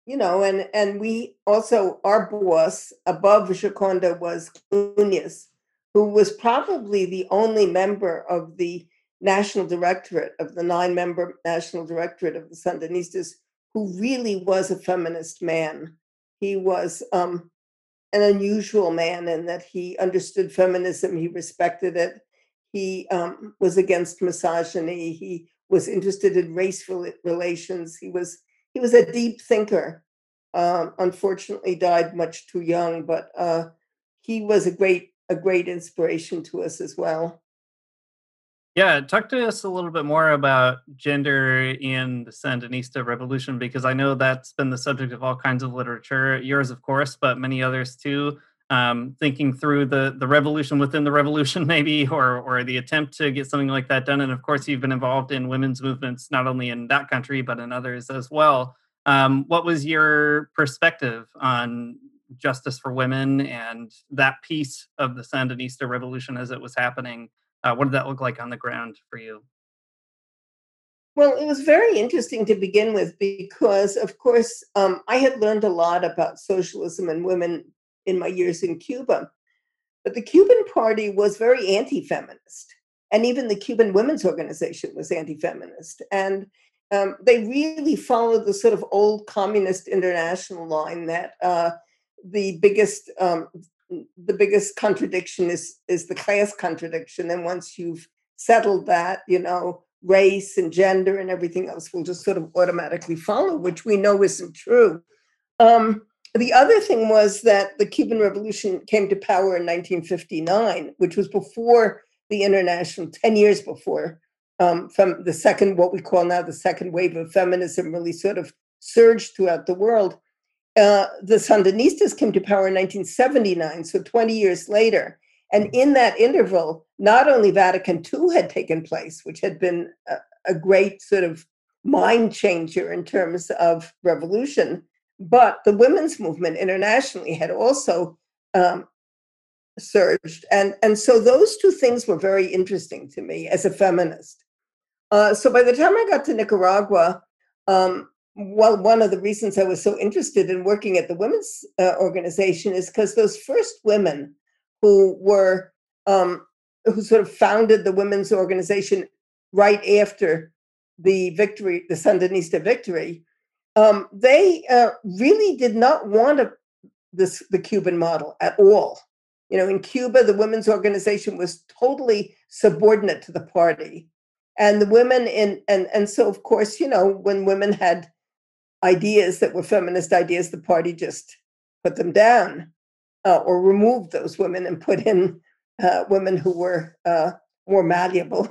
we also, our boss above Jaconda was Cunez, who was probably the only member of the national directorate, of the 9-member national directorate of the Sandinistas, who really was a feminist man. He was an unusual man in that he understood feminism. He respected it. He was against misogyny. He was interested in race relations. He was a deep thinker. Unfortunately, died much too young, but he was a great inspiration to us as well. Yeah, talk to us a little bit more about gender in the Sandinista revolution, because I know that's been the subject of all kinds of literature, yours, of course, but many others too. Thinking through the revolution within the revolution, maybe, or the attempt to get something like that done. And of course, you've been involved in women's movements, not only in that country, but in others as well. What was your perspective on justice for women and that piece of the Sandinista revolution as it was happening? What did that look like on the ground for you? Well, it was very interesting to begin with because, of course, I had learned a lot about socialism and women in my years in Cuba. But the Cuban party was very anti-feminist. And even the Cuban Women's Organization was anti-feminist. And they really followed the sort of old communist international line that the biggest contradiction is the class contradiction. And once you've settled that, you know, race and gender and everything else will just sort of automatically follow, which we know isn't true. The other thing was that the Cuban Revolution came to power in 1959, which was before the international, 10 years before, from the second, what we call now the second wave of feminism really sort of surged throughout the world. The Sandinistas came to power in 1979, so 20 years later. And in that interval, not only Vatican II had taken place, which had been a great sort of mind changer in terms of revolution, but the women's movement internationally had also surged. And so those two things were very interesting to me as a feminist. So by the time I got to Nicaragua, well, one of the reasons I was so interested in working at the women's organization is because those first women who were, who sort of founded the women's organization right after the victory, the Sandinista victory, they really did not want the Cuban model at all. You know, in Cuba, the women's organization was totally subordinate to the party. And the women and so, of course, you know, when women had ideas that were feminist ideas, the party just put them down or removed those women and put in women who were more malleable.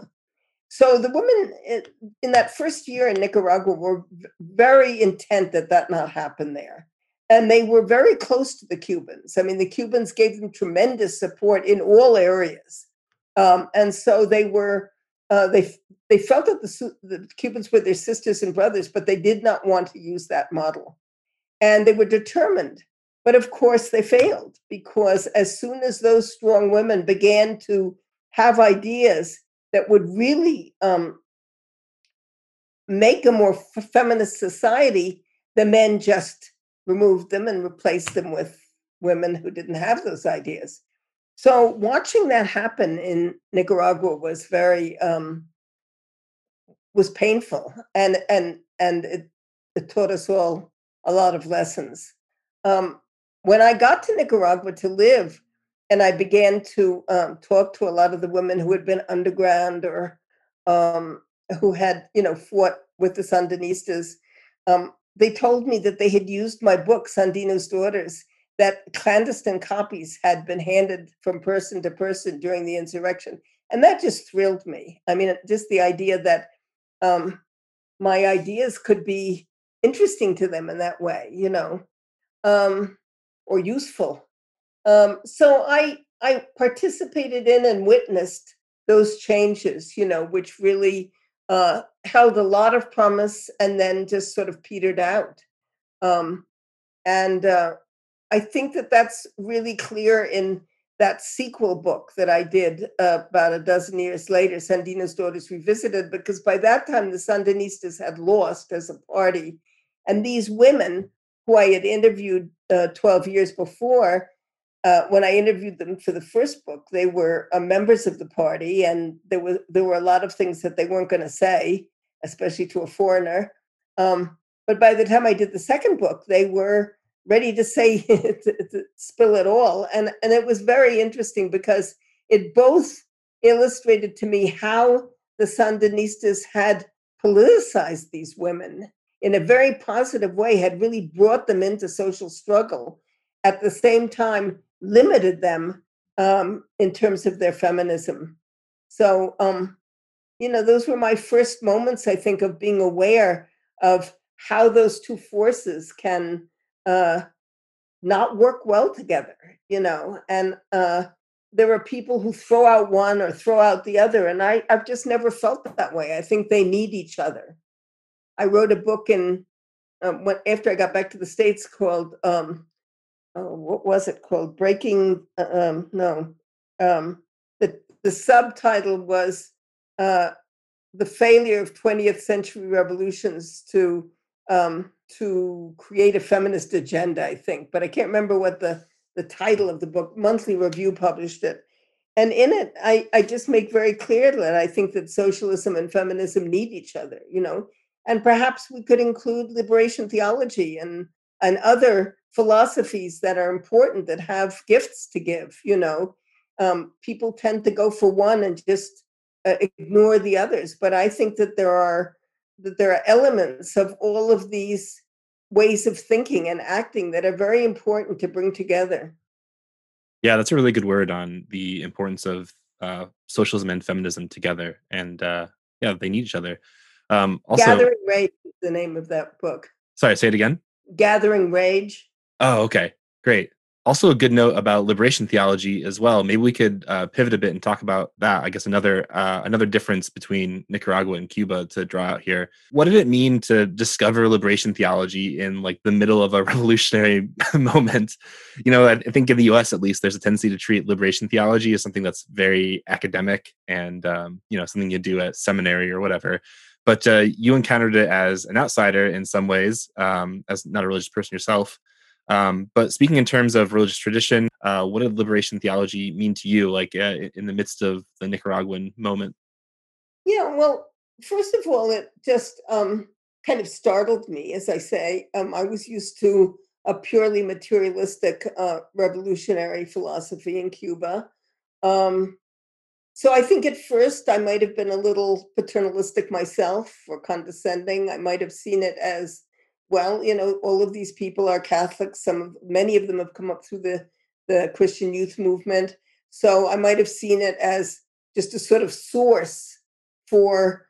So the women in that first year in Nicaragua were very intent that that not happen there. And they were very close to the Cubans. I mean, the Cubans gave them tremendous support in all areas. And so they were, they felt that the Cubans were their sisters and brothers, but they did not want to use that model. And they were determined. But of course, they failed, because as soon as those strong women began to have ideas that would really make a more feminist society, the men just removed them and replaced them with women who didn't have those ideas. So watching that happen in Nicaragua was very, was painful, and it taught us all a lot of lessons. When I got to Nicaragua to live, and I began to talk to a lot of the women who had been underground or who had, you know, fought with the Sandinistas, they told me that they had used my book, Sandino's Daughters, that clandestine copies had been handed from person to person during the insurrection. And that just thrilled me. I mean, just the idea that my ideas could be interesting to them in that way, you know, or useful. So I participated in and witnessed those changes, you know, which really held a lot of promise and then just sort of petered out. I think that that's really clear in that sequel book that I did about a dozen years later, Sandino's Daughters Revisited, because by that time the Sandinistas had lost as a party. And these women who I had interviewed 12 years before, when I interviewed them for the first book, they were members of the party, and there were a lot of things that they weren't going to say, especially to a foreigner. But by the time I did the second book, they were ready to say to spill it all. And it was very interesting because it both illustrated to me how the Sandinistas had politicized these women in a very positive way, had really brought them into social struggle, at the same time limited them in terms of their feminism. So you know, those were my first moments, I think, of being aware of how those two forces can not work well together, you know, and there are people who throw out one or throw out the other. And I've just never felt that way. I think they need each other. I wrote a book after I got back to the States called, what was it called? The subtitle was The Failure of 20th Century Revolutions to create a feminist agenda, I think. But I can't remember what the title of the book. Monthly Review published it. And in it, I just make very clear that I think that socialism and feminism need each other, you know. And perhaps we could include liberation theology and other philosophies that are important, that have gifts to give, you know. People tend to go for one and just ignore the others. But I think that there are elements of all of these ways of thinking and acting that are very important to bring together. Yeah, that's a really good word on the importance of socialism and feminism together. And yeah, they need each other. Also, Gathering Rage is the name of that book. Sorry, say it again? Gathering Rage. Oh, okay. Great. Also a good note about liberation theology as well. Maybe we could pivot a bit and talk about that. I guess another difference between Nicaragua and Cuba to draw out here. What did it mean to discover liberation theology in like the middle of a revolutionary moment? You know, I think in the US at least, there's a tendency to treat liberation theology as something that's very academic and, you know, something you do at seminary or whatever. But you encountered it as an outsider in some ways, as not a religious person yourself. But speaking in terms of religious tradition, what did liberation theology mean to you, like in the midst of the Nicaraguan moment? Yeah, well, first of all, it just kind of startled me, as I say. I was used to a purely materialistic revolutionary philosophy in Cuba. So I think at first I might have been a little paternalistic myself or condescending. I might have seen it as, well, you know, all of these people are Catholics. Many of them have come up through the Christian youth movement. So I might have seen it as just a sort of source for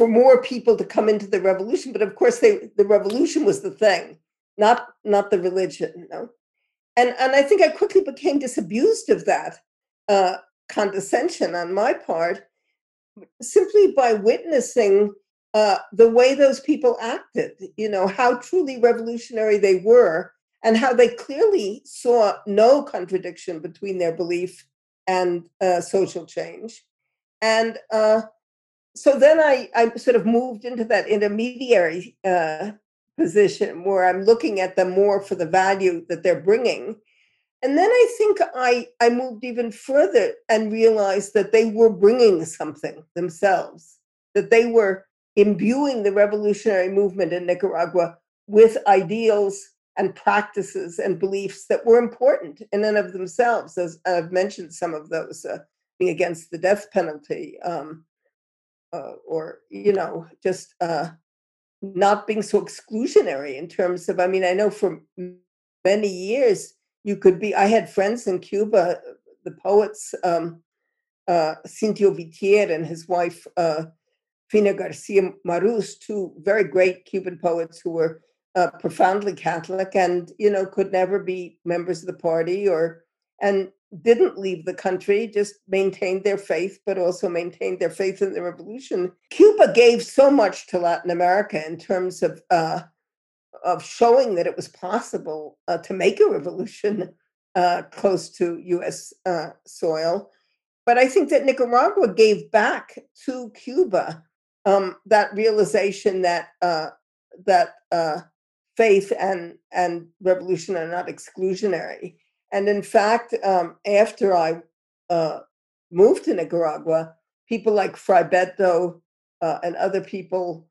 more people to come into the revolution. But of course, the revolution was the thing, not the religion. You know? And I think I quickly became disabused of that condescension on my part, simply by witnessing the way those people acted, you know, how truly revolutionary they were and how they clearly saw no contradiction between their belief and social change. And so then I sort of moved into that intermediary position where I'm looking at them more for the value that they're bringing. And then I think I moved even further and realized that they were bringing something themselves, that they were imbuing the revolutionary movement in Nicaragua with ideals and practices and beliefs that were important in and of themselves. As I've mentioned some of those, being against the death penalty, or, you know, just not being so exclusionary in terms of, I mean, I know for many years you could be, I had friends in Cuba, the poets, Cintio Vitier and his wife, Fina Garcia Maruz, two very great Cuban poets who were profoundly Catholic and, you know, could never be members of the party and didn't leave the country, just maintained their faith, but also maintained their faith in the revolution. Cuba gave so much to Latin America in terms of showing that it was possible to make a revolution close to U.S. soil. But I think that Nicaragua gave back to Cuba that realization that that faith and revolution are not exclusionary. And in fact, after I moved to Nicaragua, people like Frei Betto and other people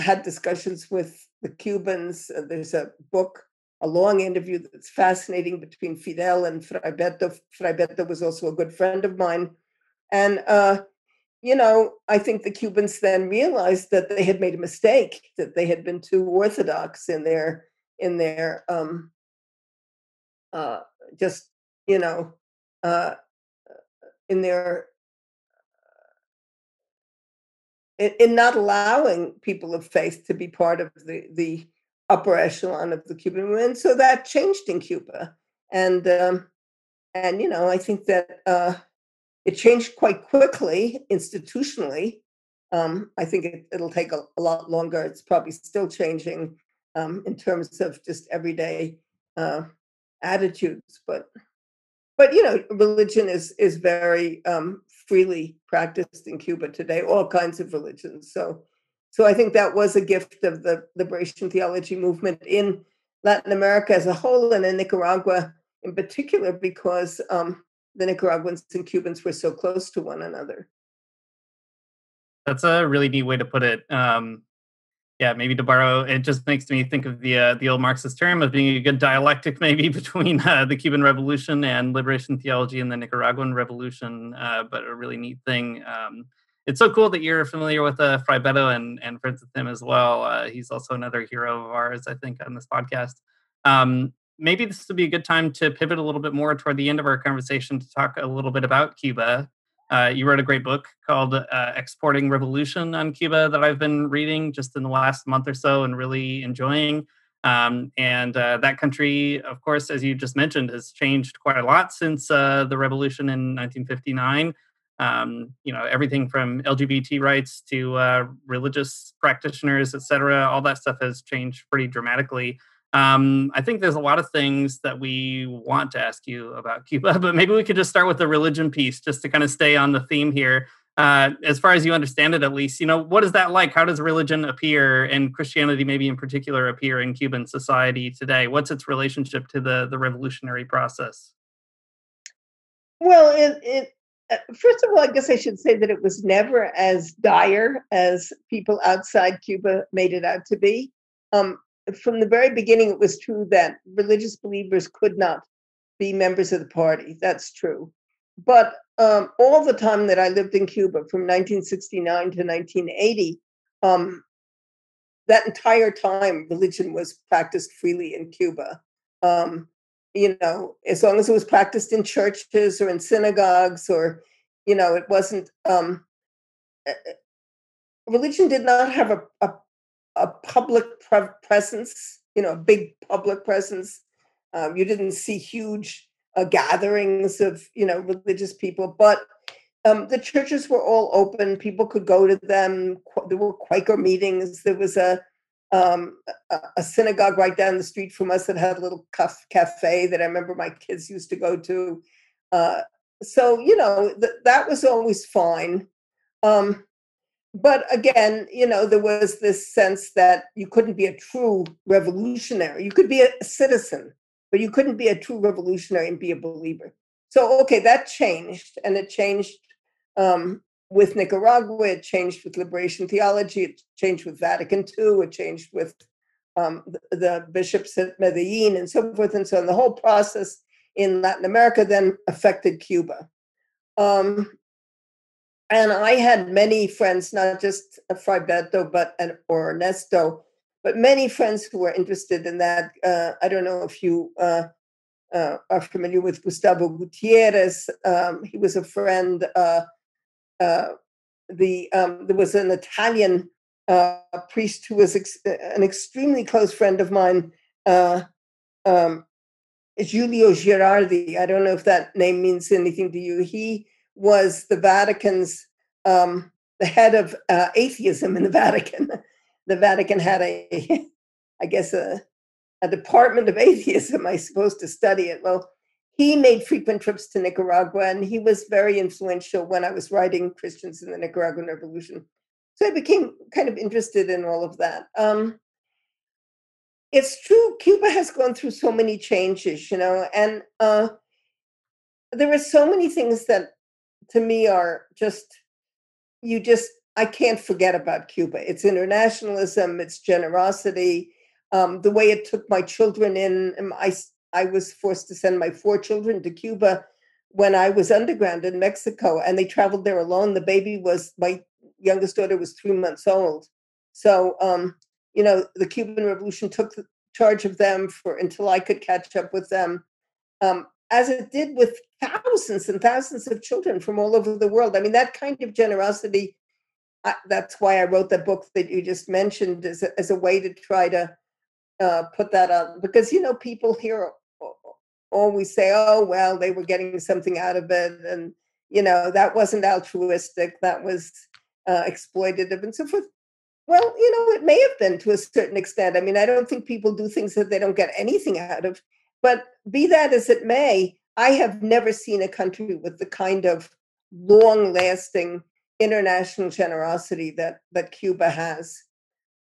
had discussions with the Cubans. There's a book, a long interview that's fascinating between Fidel and Frei Betto. Frei Betto was also a good friend of mine. And you know, I think the Cubans then realized that they had made a mistake, that they had been too orthodox in their just, you know, in their in not allowing people of faith to be part of the upper echelon of the Cuban movement. So that changed in Cuba. And you know, I think that it changed quite quickly institutionally. I think it'll take a lot longer. It's probably still changing in terms of just everyday attitudes. But you know, religion is very freely practiced in Cuba today, all kinds of religions. So I think that was a gift of the liberation theology movement in Latin America as a whole, and in Nicaragua in particular, because the Nicaraguans and Cubans were so close to one another. That's a really neat way to put it. Yeah, maybe to borrow, it just makes me think of the old Marxist term of being a good dialectic, maybe between the Cuban Revolution and liberation theology and the Nicaraguan Revolution. But a really neat thing. It's so cool that you're familiar with Frei Betto and friends with him as well. He's also another hero of ours, I think, on this podcast. Maybe this would be a good time to pivot a little bit more toward the end of our conversation to talk a little bit about Cuba. You wrote a great book called Exporting Revolution on Cuba that I've been reading just in the last month or so and really enjoying. And that country, of course, as you just mentioned, has changed quite a lot since the revolution in 1959. You know, everything from LGBT rights to religious practitioners, et cetera, all that stuff has changed pretty dramatically. I think there's a lot of things that we want to ask you about Cuba, but maybe we could just start with the religion piece just to kind of stay on the theme here. As far as you understand it, at least, you know, what is that like? How does religion appear, and Christianity maybe in particular appear in Cuban society today? What's its relationship to the revolutionary process? Well, first of all, I guess I should say that it was never as dire as people outside Cuba made it out to be. From the very beginning, it was true that religious believers could not be members of the party. That's true. But all the time that I lived in Cuba, from 1969 to 1980, that entire time, religion was practiced freely in Cuba. You know, as long as it was practiced in churches or in synagogues, or, you know, it wasn't, religion did not have a public presence, you know, a big public presence. You didn't see huge gatherings of, you know, religious people, but the churches were all open. People could go to them. There were Quaker meetings. There was a synagogue right down the street from us that had a little cafe that I remember my kids used to go to. So, you know, that was always fine. But again, you know, there was this sense that you couldn't be a true revolutionary. You could be a citizen, but you couldn't be a true revolutionary and be a believer. So, okay, that changed. And it changed with Nicaragua. It changed with liberation theology. It changed with Vatican II. It changed with the bishops at Medellin and so forth. And so on. The whole process in Latin America then affected Cuba. And I had many friends, not just Frei Betto, or Ernesto, but many friends who were interested in that. I don't know if you are familiar with Gustavo Gutierrez. He was a friend. There was an Italian priest who was an extremely close friend of mine, Giulio Girardi. I don't know if that name means anything to you. He was the Vatican's, the head of atheism in the Vatican. The Vatican had a department of atheism, I suppose, to study it. Well, he made frequent trips to Nicaragua, and he was very influential when I was writing Christians in the Nicaraguan Revolution. So I became kind of interested in all of that. It's true, Cuba has gone through so many changes, you know, and there are so many things that to me are I can't forget about Cuba. It's internationalism, it's generosity, the way it took my children in. I was forced to send my 4 children to Cuba when I was underground in Mexico, and they traveled there alone. The baby was, my youngest daughter was 3 months old. So, you know, the Cuban Revolution took charge of them until I could catch up with them. As it did with thousands and thousands of children from all over the world. I mean, that kind of generosity that's why I wrote the book that you just mentioned as a way to try to put that out. Because, you know, people here always say, oh, well, they were getting something out of it. And, you know, that wasn't altruistic. That was exploitative and so forth. Well, you know, it may have been to a certain extent. I mean, I don't think people do things that they don't get anything out of. But be that as it may, I have never seen a country with the kind of long-lasting international generosity that Cuba has.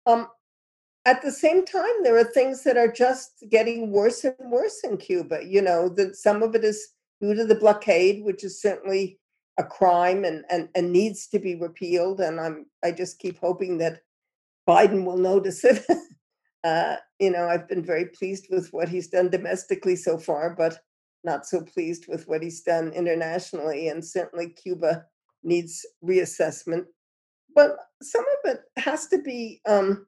At the same time, there are things that are just getting worse and worse in Cuba. You know, that some of it is due to the blockade, which is certainly a crime and needs to be repealed. And I just keep hoping that Biden will notice it. You know, I've been very pleased with what he's done domestically so far, but not so pleased with what he's done internationally. And certainly Cuba needs reassessment. But some of it has to be, you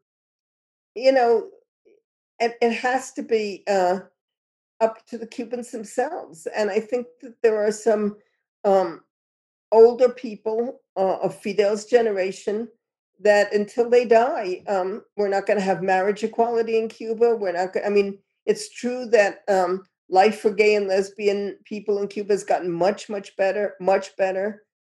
know, it has to be up to the Cubans themselves. And I think that there are some older people of Fidel's generation that until they die, we're not going to have marriage equality in Cuba. We're not I mean, it's true that life for gay and lesbian people in Cuba has gotten much better,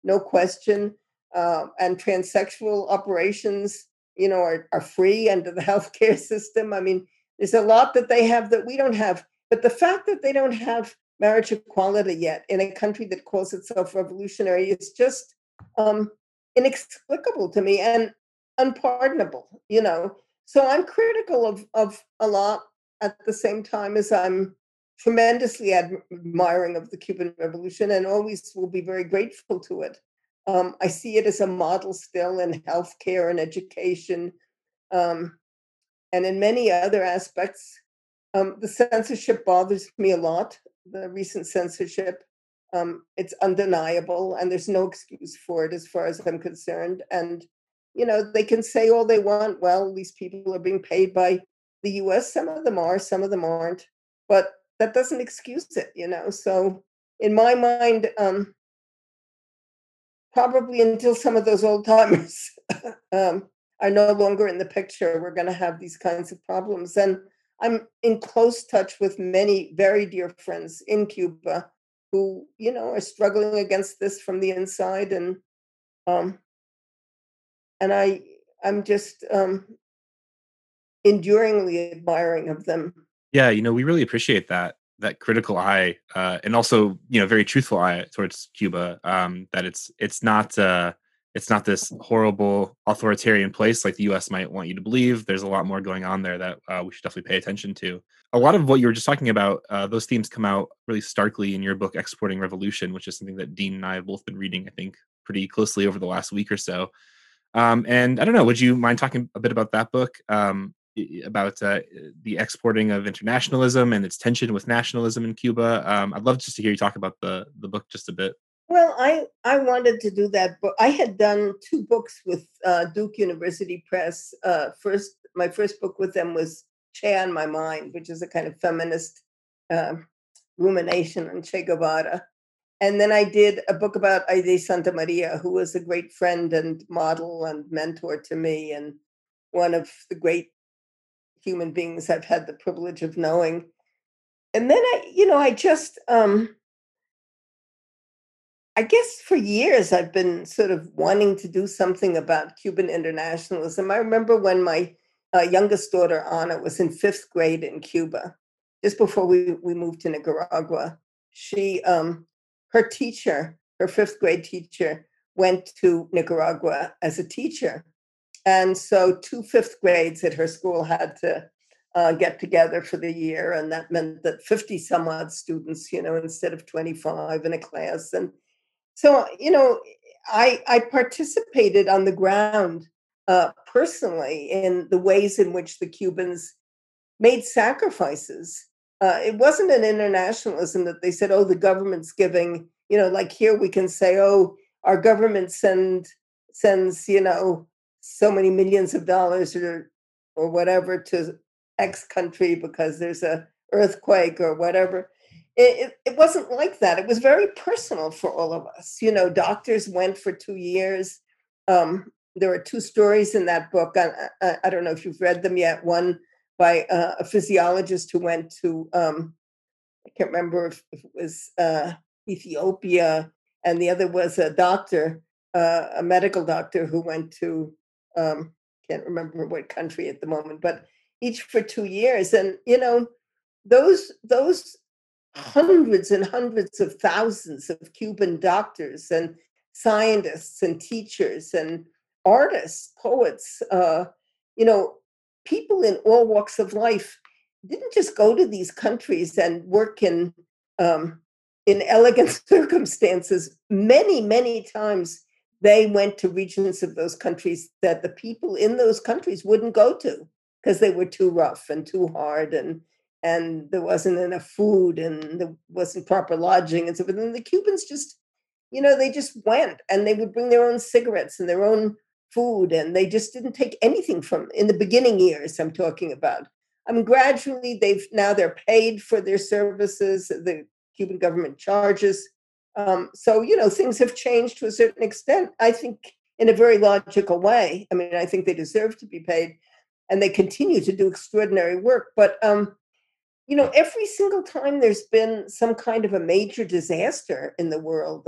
no question. And transsexual operations, you know, are free under the healthcare system. I mean, there's a lot that they have that we don't have. But the fact that they don't have marriage equality yet in a country that calls itself revolutionary is just inexplicable to me and unpardonable, you know. So I'm critical of a lot at the same time as I'm tremendously admiring of the Cuban Revolution and always will be very grateful to it. I see it as a model still in healthcare and education and in many other aspects. The censorship bothers me a lot, the recent censorship. It's undeniable, and there's no excuse for it as far as I'm concerned. And, you know, they can say all they want. Well, these people are being paid by the U.S. Some of them are, some of them aren't. But that doesn't excuse it, you know. So in my mind, probably until some of those old timers are no longer in the picture, we're going to have these kinds of problems. And I'm in close touch with many very dear friends in Cuba who, you know, are struggling against this from the inside. And I'm just enduringly admiring of them. Yeah, you know, we really appreciate that critical eye and also, you know, very truthful eye towards Cuba, that it's not this horrible authoritarian place like the U.S. might want you to believe. There's a lot more going on there that we should definitely pay attention to. A lot of what you were just talking about, those themes come out really starkly in your book, Exporting Revolution, which is something that Dean and I have both been reading, I think, pretty closely over the last week or so. And I don't know, would you mind talking a bit about that book, about the exporting of internationalism and its tension with nationalism in Cuba? I'd love just to hear you talk about the book just a bit. Well, I wanted to do that book. I had done two books with Duke University Press. My first book with them was Che on My Mind, which is a kind of feminist rumination on Che Guevara. And then I did a book about Aide Santa Maria, who was a great friend and model and mentor to me, and one of the great human beings I've had the privilege of knowing. And then I guess for years I've been sort of wanting to do something about Cuban internationalism. I remember when my youngest daughter, Anna, was in fifth grade in Cuba, just before we moved to Nicaragua. She, her teacher, her fifth grade teacher, went to Nicaragua as a teacher. And so 2 fifth grades at her school had to get together for the year. And that meant that 50 some odd students, you know, instead of 25 in a class. And so, you know, I participated on the ground personally in the ways in which the Cubans made sacrifices. It wasn't an internationalism that they said, oh, the government's giving, you know, like here we can say, oh, our government sends, you know, so many millions of dollars or whatever to X country because there's a earthquake or whatever. It wasn't like that. It was very personal for all of us. You know, doctors went for 2 years. There are two stories in that book. I don't know if you've read them yet. One by a physiologist who went to, I can't remember if it was Ethiopia, and the other was a doctor, a medical doctor who went to, can't remember what country at the moment, but each for 2 years. And, you know, those hundreds and hundreds of thousands of Cuban doctors and scientists and teachers and artists, poets, you know, people in all walks of life didn't just go to these countries and work in elegant circumstances. Many, many times they went to regions of those countries that the people in those countries wouldn't go to because they were too rough and too hard, and there wasn't enough food, and there wasn't proper lodging and so forth. And the Cubans just, you know, they just went, and they would bring their own cigarettes and their own food, and they just didn't take anything from, in the beginning years I'm talking about. I mean, gradually they're paid for their services, the Cuban government charges. So, you know, things have changed to a certain extent, I think, in a very logical way. I mean, I think they deserve to be paid, and they continue to do extraordinary work. But, you know, every single time there's been some kind of a major disaster in the world,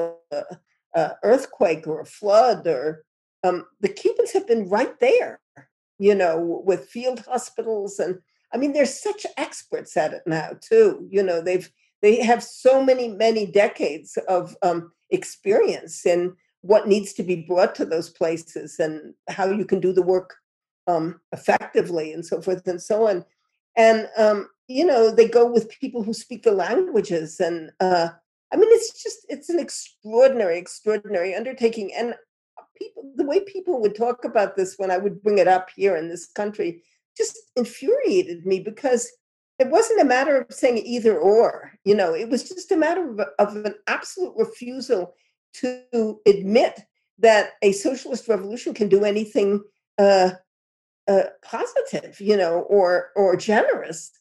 an earthquake or a flood, or the Cubans have been right there, you know, with field hospitals. And I mean, they're such experts at it now, too. You know, they have so many decades of experience in what needs to be brought to those places and how you can do the work effectively and so forth and so on. And, you know, they go with people who speak the languages. And I mean, it's an extraordinary undertaking. And people, the way people would talk about this when I would bring it up here in this country, just infuriated me, because it wasn't a matter of saying either or, you know, it was just a matter of an absolute refusal to admit that a socialist revolution can do anything positive, you know, or generous.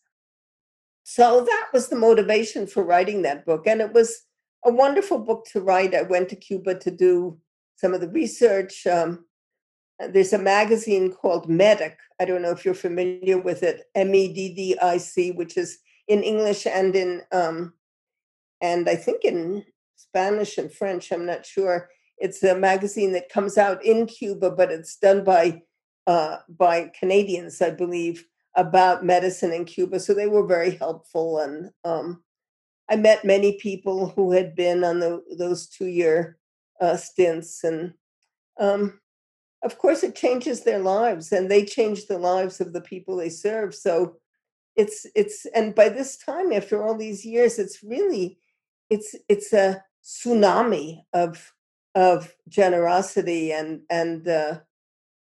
So that was the motivation for writing that book. And it was a wonderful book to write. I went to Cuba to do some of the research. There's a magazine called Medic. I don't know if you're familiar with it, MEDDIC, which is in English and in, and I think in Spanish and French, I'm not sure. It's a magazine that comes out in Cuba, but it's done by Canadians, I believe, about medicine in Cuba. So they were very helpful. And I met many people who had been on those 2-year stints. And of course, it changes their lives, and they change the lives of the people they serve. So it's and by this time, after all these years, it's a tsunami of generosity. And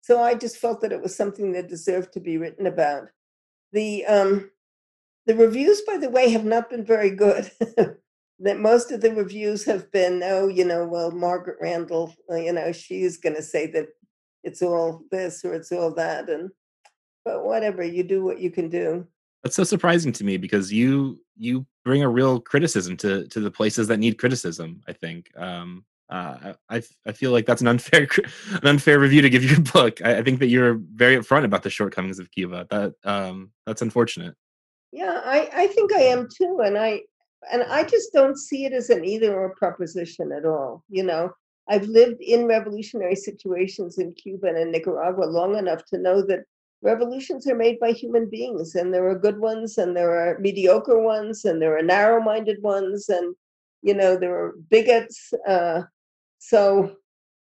so I just felt that it was something that deserved to be written about. The reviews, by the way, have not been very good. That most of the reviews have been, oh, you know, well, Margaret Randall, you know, she's going to say that it's all this or it's all that. But whatever, you do what you can do. That's so surprising to me, because you bring a real criticism to the places that need criticism, I think. I feel like that's an unfair review to give your book. I think that you're very upfront about the shortcomings of Cuba. That's unfortunate. Yeah, I think I am too, and I just don't see it as an either or proposition at all. You know, I've lived in revolutionary situations in Cuba and in Nicaragua long enough to know that revolutions are made by human beings, and there are good ones, and there are mediocre ones, and there are narrow-minded ones, and you know, there are bigots. So,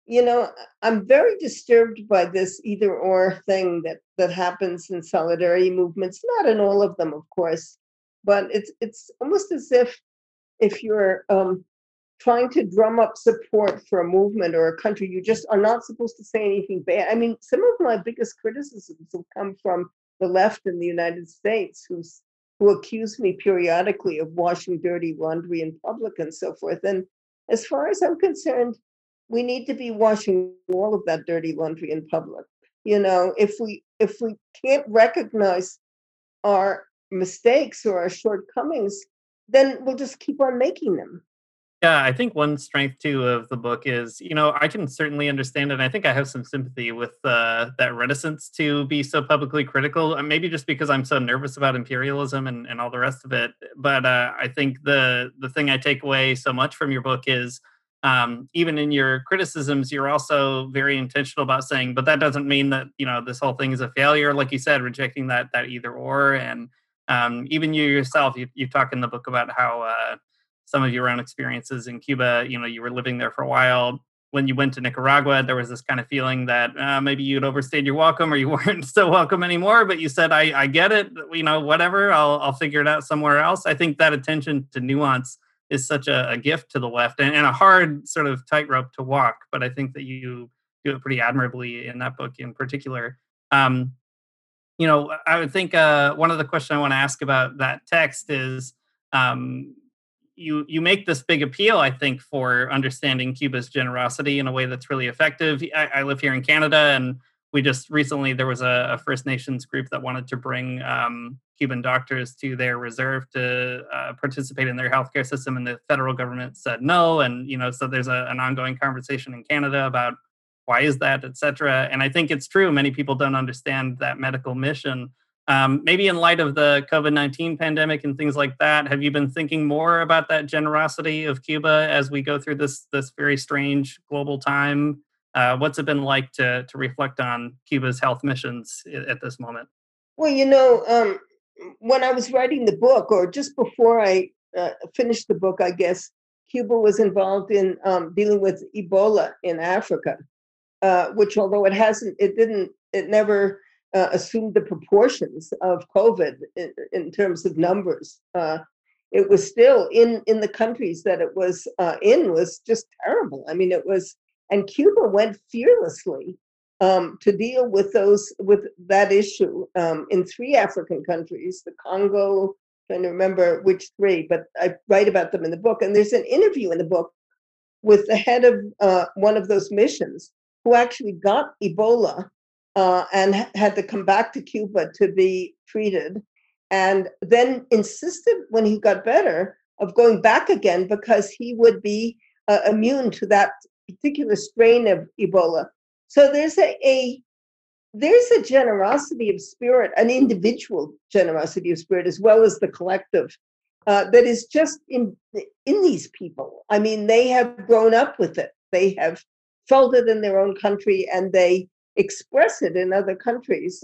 you know, I'm very disturbed by this either or thing that happens in solidarity movements, not in all of them, of course, but it's almost as if you're trying to drum up support for a movement or a country, you just are not supposed to say anything bad. I mean, some of my biggest criticisms have come from the left in the United States, who accuse me periodically of washing dirty laundry in public and so forth. And as far as I'm concerned, we need to be washing all of that dirty laundry in public. You know, if we can't recognize our mistakes or our shortcomings, then we'll just keep on making them. Yeah, I think one strength, too, of the book is, you know, I can certainly understand, and I think I have some sympathy with that reticence to be so publicly critical, maybe just because I'm so nervous about imperialism and all the rest of it. But I think the thing I take away so much from your book is, even in your criticisms, you're also very intentional about saying, but that doesn't mean that, you know, this whole thing is a failure. Like you said, rejecting that either or. And even you yourself, you talk in the book about how... some of your own experiences in Cuba, you know, you were living there for a while. When you went to Nicaragua, there was this kind of feeling that maybe you'd overstayed your welcome or you weren't so welcome anymore, but you said, I get it, you know, whatever, I'll figure it out somewhere else. I think that attention to nuance is such a gift to the left and a hard sort of tightrope to walk, but I think that you do it pretty admirably in that book in particular. You know, I would think one of the questions I want to ask about that text is, You make this big appeal, I think, for understanding Cuba's generosity in a way that's really effective. I live here in Canada, and we just recently, there was a First Nations group that wanted to bring Cuban doctors to their reserve to participate in their healthcare system, and the federal government said no. And, you know, so there's an ongoing conversation in Canada about why is that, et cetera. And I think it's true. Many people don't understand that medical mission. Maybe in light of the COVID-19 pandemic and things like that, have you been thinking more about that generosity of Cuba as we go through this very strange global time? What's it been like to reflect on Cuba's health missions at this moment? Well, you know, when I was writing the book, or just before I finished the book, I guess, Cuba was involved in dealing with Ebola in Africa, which although it hasn't, it never... assumed the proportions of COVID in terms of numbers. It was still in the countries that it was in was just terrible. I mean, it was, and Cuba went fearlessly to deal with that issue in three African countries, the Congo, I'm trying to remember which three, but I write about them in the book. And there's an interview in the book with the head of one of those missions who actually got Ebola and had to come back to Cuba to be treated, and then insisted when he got better of going back again because he would be immune to that particular strain of Ebola. So there's a generosity of spirit, an individual generosity of spirit as well as the collective that is just in these people. I mean, they have grown up with it. They have felt it in their own country, and they express it in other countries.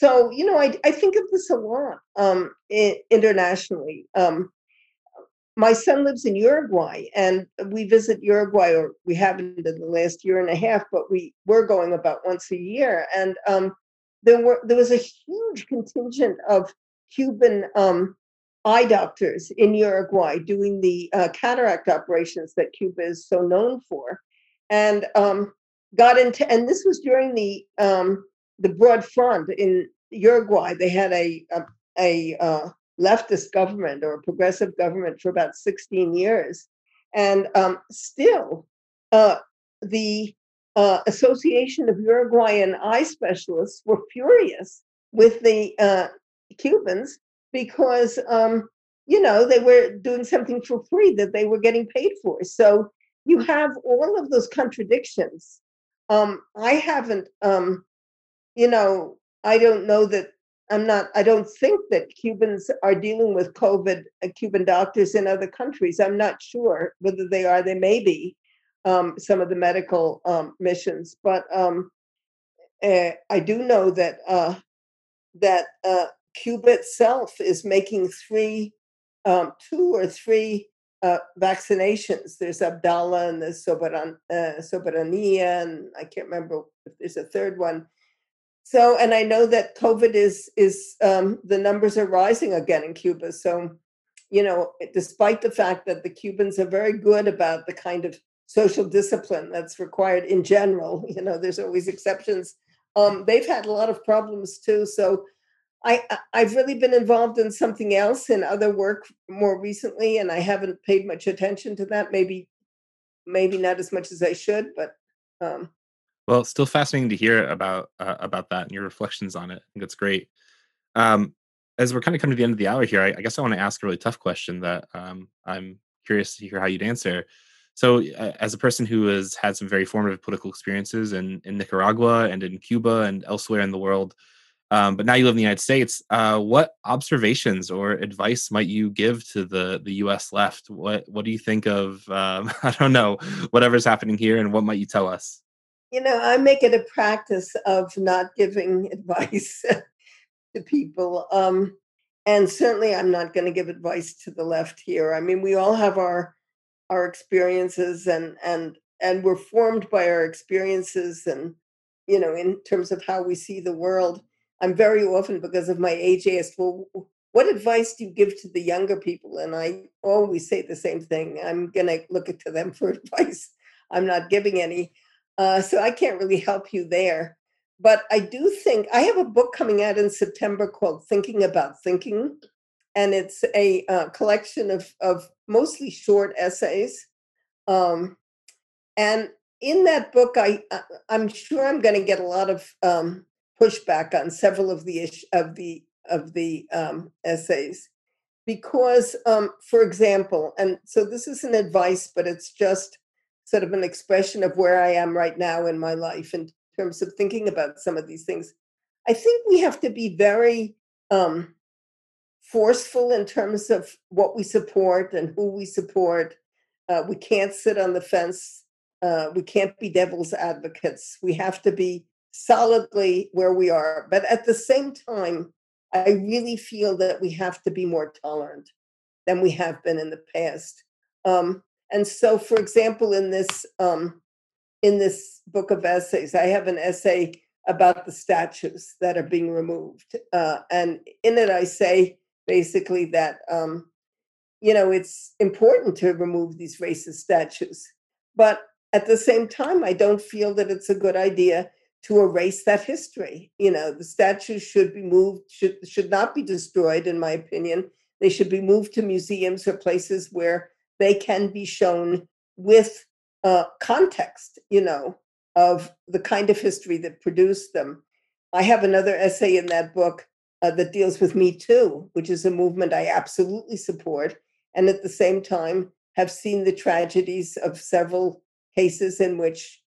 So, you know, I think of this a lot internationally. My son lives in Uruguay, and we visit Uruguay, or we haven't in the last year and a half, but we were going about once a year. And there was a huge contingent of Cuban eye doctors in Uruguay doing the cataract operations that Cuba is so known for. And and this was during the broad front in Uruguay. They had a leftist government or a progressive government for about 16 years, and still the Association of Uruguayan Eye Specialists were furious with the Cubans because you know, they were doing something for free that they were getting paid for. So you have all of those contradictions. I haven't, you know, I don't know that I don't think that Cubans are dealing with COVID, Cuban doctors in other countries. I'm not sure whether they are. They may be some of the medical missions, but I do know that Cuba itself is making two or three vaccinations. There's Abdallah and there's Soberania, and I can't remember if there's a third one. So, and I know that COVID is the numbers are rising again in Cuba. So, you know, despite the fact that the Cubans are very good about the kind of social discipline that's required in general, you know, there's always exceptions. They've had a lot of problems too. So I've really been involved in something else, in other work more recently, and I haven't paid much attention to that. Maybe not as much as I should, but. Well, it's still fascinating to hear about that and your reflections on it. I think that's great. As we're kind of coming to the end of the hour here, I guess I want to ask a really tough question that I'm curious to hear how you'd answer. So as a person who has had some very formative political experiences in Nicaragua and in Cuba and elsewhere in the world, but now you live in the United States, what observations or advice might you give to the U.S. left? What do you think of, I don't know, whatever's happening here, and what might you tell us? You know, I make it a practice of not giving advice to people. And certainly I'm not going to give advice to the left here. I mean, we all have our experiences and we're formed by our experiences and, you know, in terms of how we see the world. I'm very often, because of my age, asked, well, what advice do you give to the younger people? And I always say the same thing. I'm going to look to them for advice. I'm not giving any. So I can't really help you there. But I do think I have a book coming out in September called Thinking About Thinking. And it's a collection of mostly short essays. And in that book, I'm sure I'm going to get a lot of pushback on several of the essays, because, for example, and so this isn't advice, but it's just sort of an expression of where I am right now in my life in terms of thinking about some of these things. I think we have to be very forceful in terms of what we support and who we support. We can't sit on the fence. We can't be devil's advocates. We have to be solidly where we are. But at the same time, I really feel that we have to be more tolerant than we have been in the past. And so, for example, in this book of essays, I have an essay about the statues that are being removed. And in it, I say basically that, you know, it's important to remove these racist statues. But at the same time, I don't feel that it's a good idea to erase that history. You know, the statues should be moved, should not be destroyed, in my opinion. They should be moved to museums or places where they can be shown with context, you know, of the kind of history that produced them. I have another essay in that book that deals with Me Too, which is a movement I absolutely support, and at the same time have seen the tragedies of several cases in which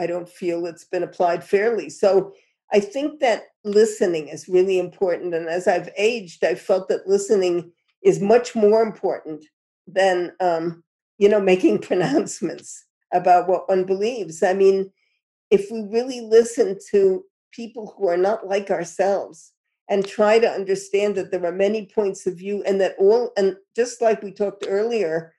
I don't feel it's been applied fairly. So I think that listening is really important. And as I've aged, I felt that listening is much more important than, you know, making pronouncements about what one believes. I mean, if we really listen to people who are not like ourselves and try to understand that there are many points of view, and that all, and just like we talked earlier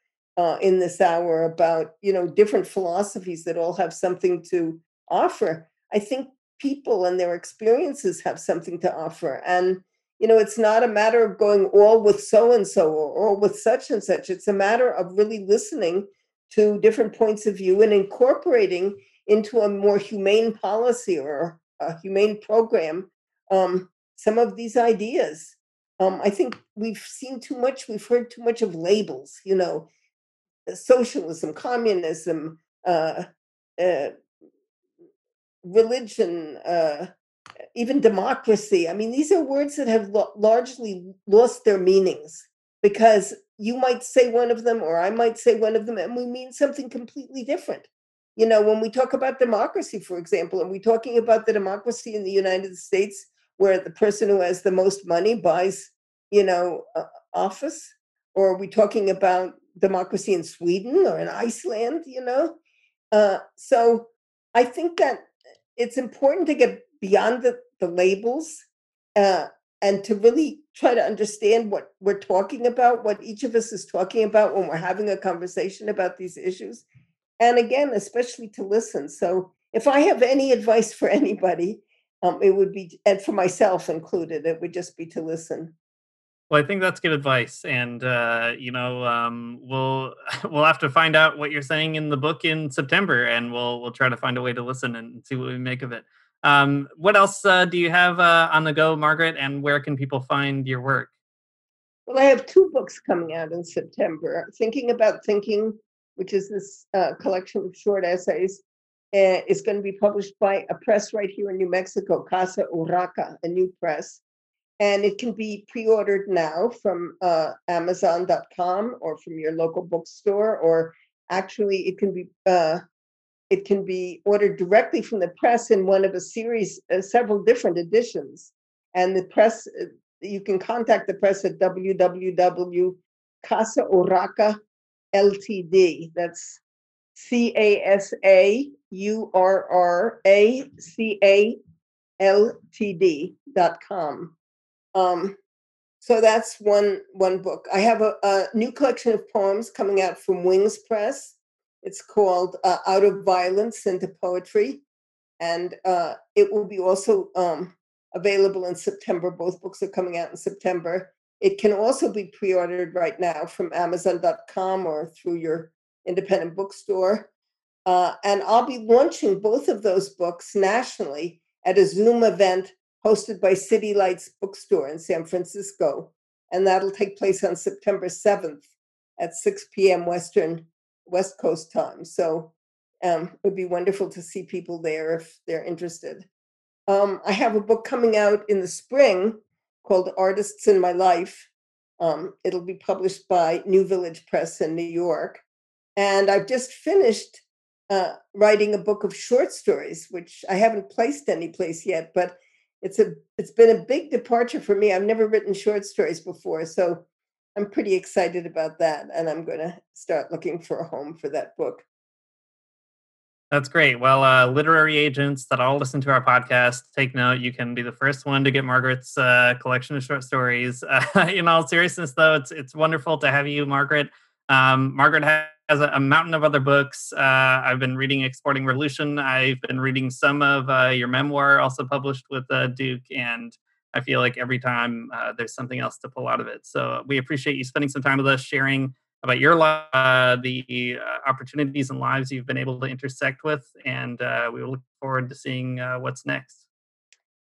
in this hour about, you know, different philosophies that all have something to offer, I think people and their experiences have something to offer. And you know, it's not a matter of going all with so-and-so or with such and such. It's a matter of really listening to different points of view and incorporating into a more humane policy or a humane program some of these ideas. I think we've seen too much, we've heard too much of labels, you know, socialism, communism, religion, even democracy. I mean, these are words that have largely lost their meanings, because you might say one of them, or I might say one of them, and we mean something completely different. You know, when we talk about democracy, for example, and we're talking about the democracy in the United States, where the person who has the most money buys, you know, office, or are we talking about democracy in Sweden or in Iceland, you know? So I think that it's important to get beyond the labels and to really try to understand what we're talking about, what each of us is talking about when we're having a conversation about these issues. And again, especially to listen. So if I have any advice for anybody, it would be, and for myself included, it would just be to listen. Well, I think that's good advice. And, you know, we'll have to find out what you're saying in the book in September, and we'll try to find a way to listen and see what we make of it. What else do you have on the go, Margaret, and where can people find your work? Well, I have two books coming out in September. Thinking About Thinking, which is this collection of short essays, is going to be published by a press right here in New Mexico, Casa Urraca, a new press. And it can be pre-ordered now from Amazon.com or from your local bookstore, or actually it can be ordered directly from the press in one of a series, several different editions. And the press, you can contact the press at www.Casa Urraca Ltd. That's CasaUrraca Ltd.com. So that's one book. I have a new collection of poems coming out from Wings Press. It's called Out of Violence into Poetry. And it will be also available in September. Both books are coming out in September. It can also be pre-ordered right now from Amazon.com or through your independent bookstore. And I'll be launching both of those books nationally at a Zoom event hosted by City Lights Bookstore in San Francisco. And that'll take place on September 7th at 6 p.m. West Coast time. So it'd be wonderful to see people there if they're interested. I have a book coming out in the spring called Artists in My Life. It'll be published by New Village Press in New York. And I've just finished writing a book of short stories, which I haven't placed anyplace yet, but it's been a big departure for me. I've never written short stories before, so I'm pretty excited about that, and I'm going to start looking for a home for that book. That's great. Well, literary agents that all listen to our podcast, take note. You can be the first one to get Margaret's collection of short stories. In all seriousness, though, it's wonderful to have you, Margaret. Margaret has a mountain of other books. I've been reading Exporting Revolution. I've been reading some of your memoir, also published with Duke, and I feel like every time there's something else to pull out of it. So we appreciate you spending some time with us, sharing about your life, the opportunities and lives you've been able to intersect with, and we look forward to seeing what's next.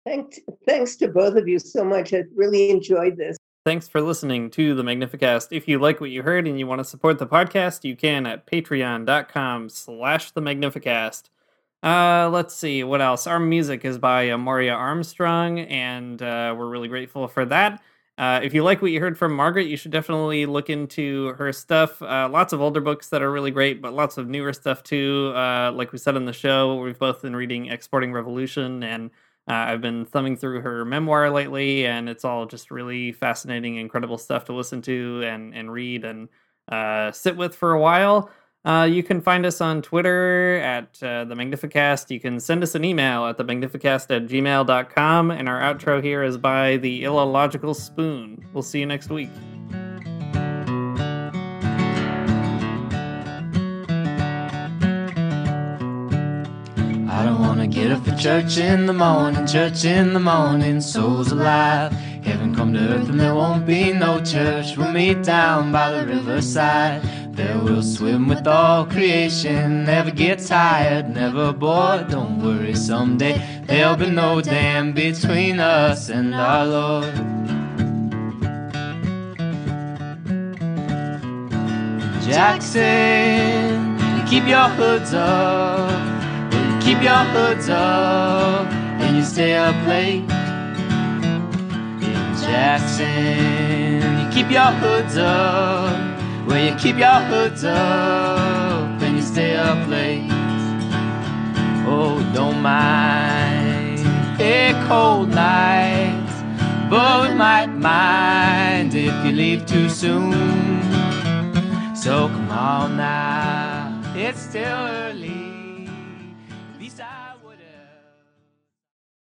Thanks to both of you so much. I really enjoyed this. Thanks for listening to The Magnificast. If you like what you heard and you want to support the podcast, you can at patreon.com/The Magnificast. Let's see, what else? Our music is by Moria Armstrong, and we're really grateful for that. If you like what you heard from Margaret, you should definitely look into her stuff. Lots of older books that are really great, but lots of newer stuff too. Like we said in the show, we've both been reading Exporting Revolution, and I've been thumbing through her memoir lately, and it's all just really fascinating, incredible stuff to listen to and read and sit with for a while. You can find us on Twitter at The Magnificast. You can send us an email at themagnificast@gmail.com, and our outro here is by The Illogical Spoon. We'll see you next week. I don't want to get up for church in the morning, souls alive. Heaven come to earth and there won't be no church. We'll meet down by the riverside. There we'll swim with all creation. Never get tired, never bored. Don't worry, someday there'll be no dam between us and our Lord. Jackson, keep your hoods up. Keep your hoods up and you stay up late. In Jackson, you keep your hoods up. Well, you keep your hoods up and you stay up late. Oh, don't mind a cold night, but we might mind if you leave too soon. So come on now, it's still early.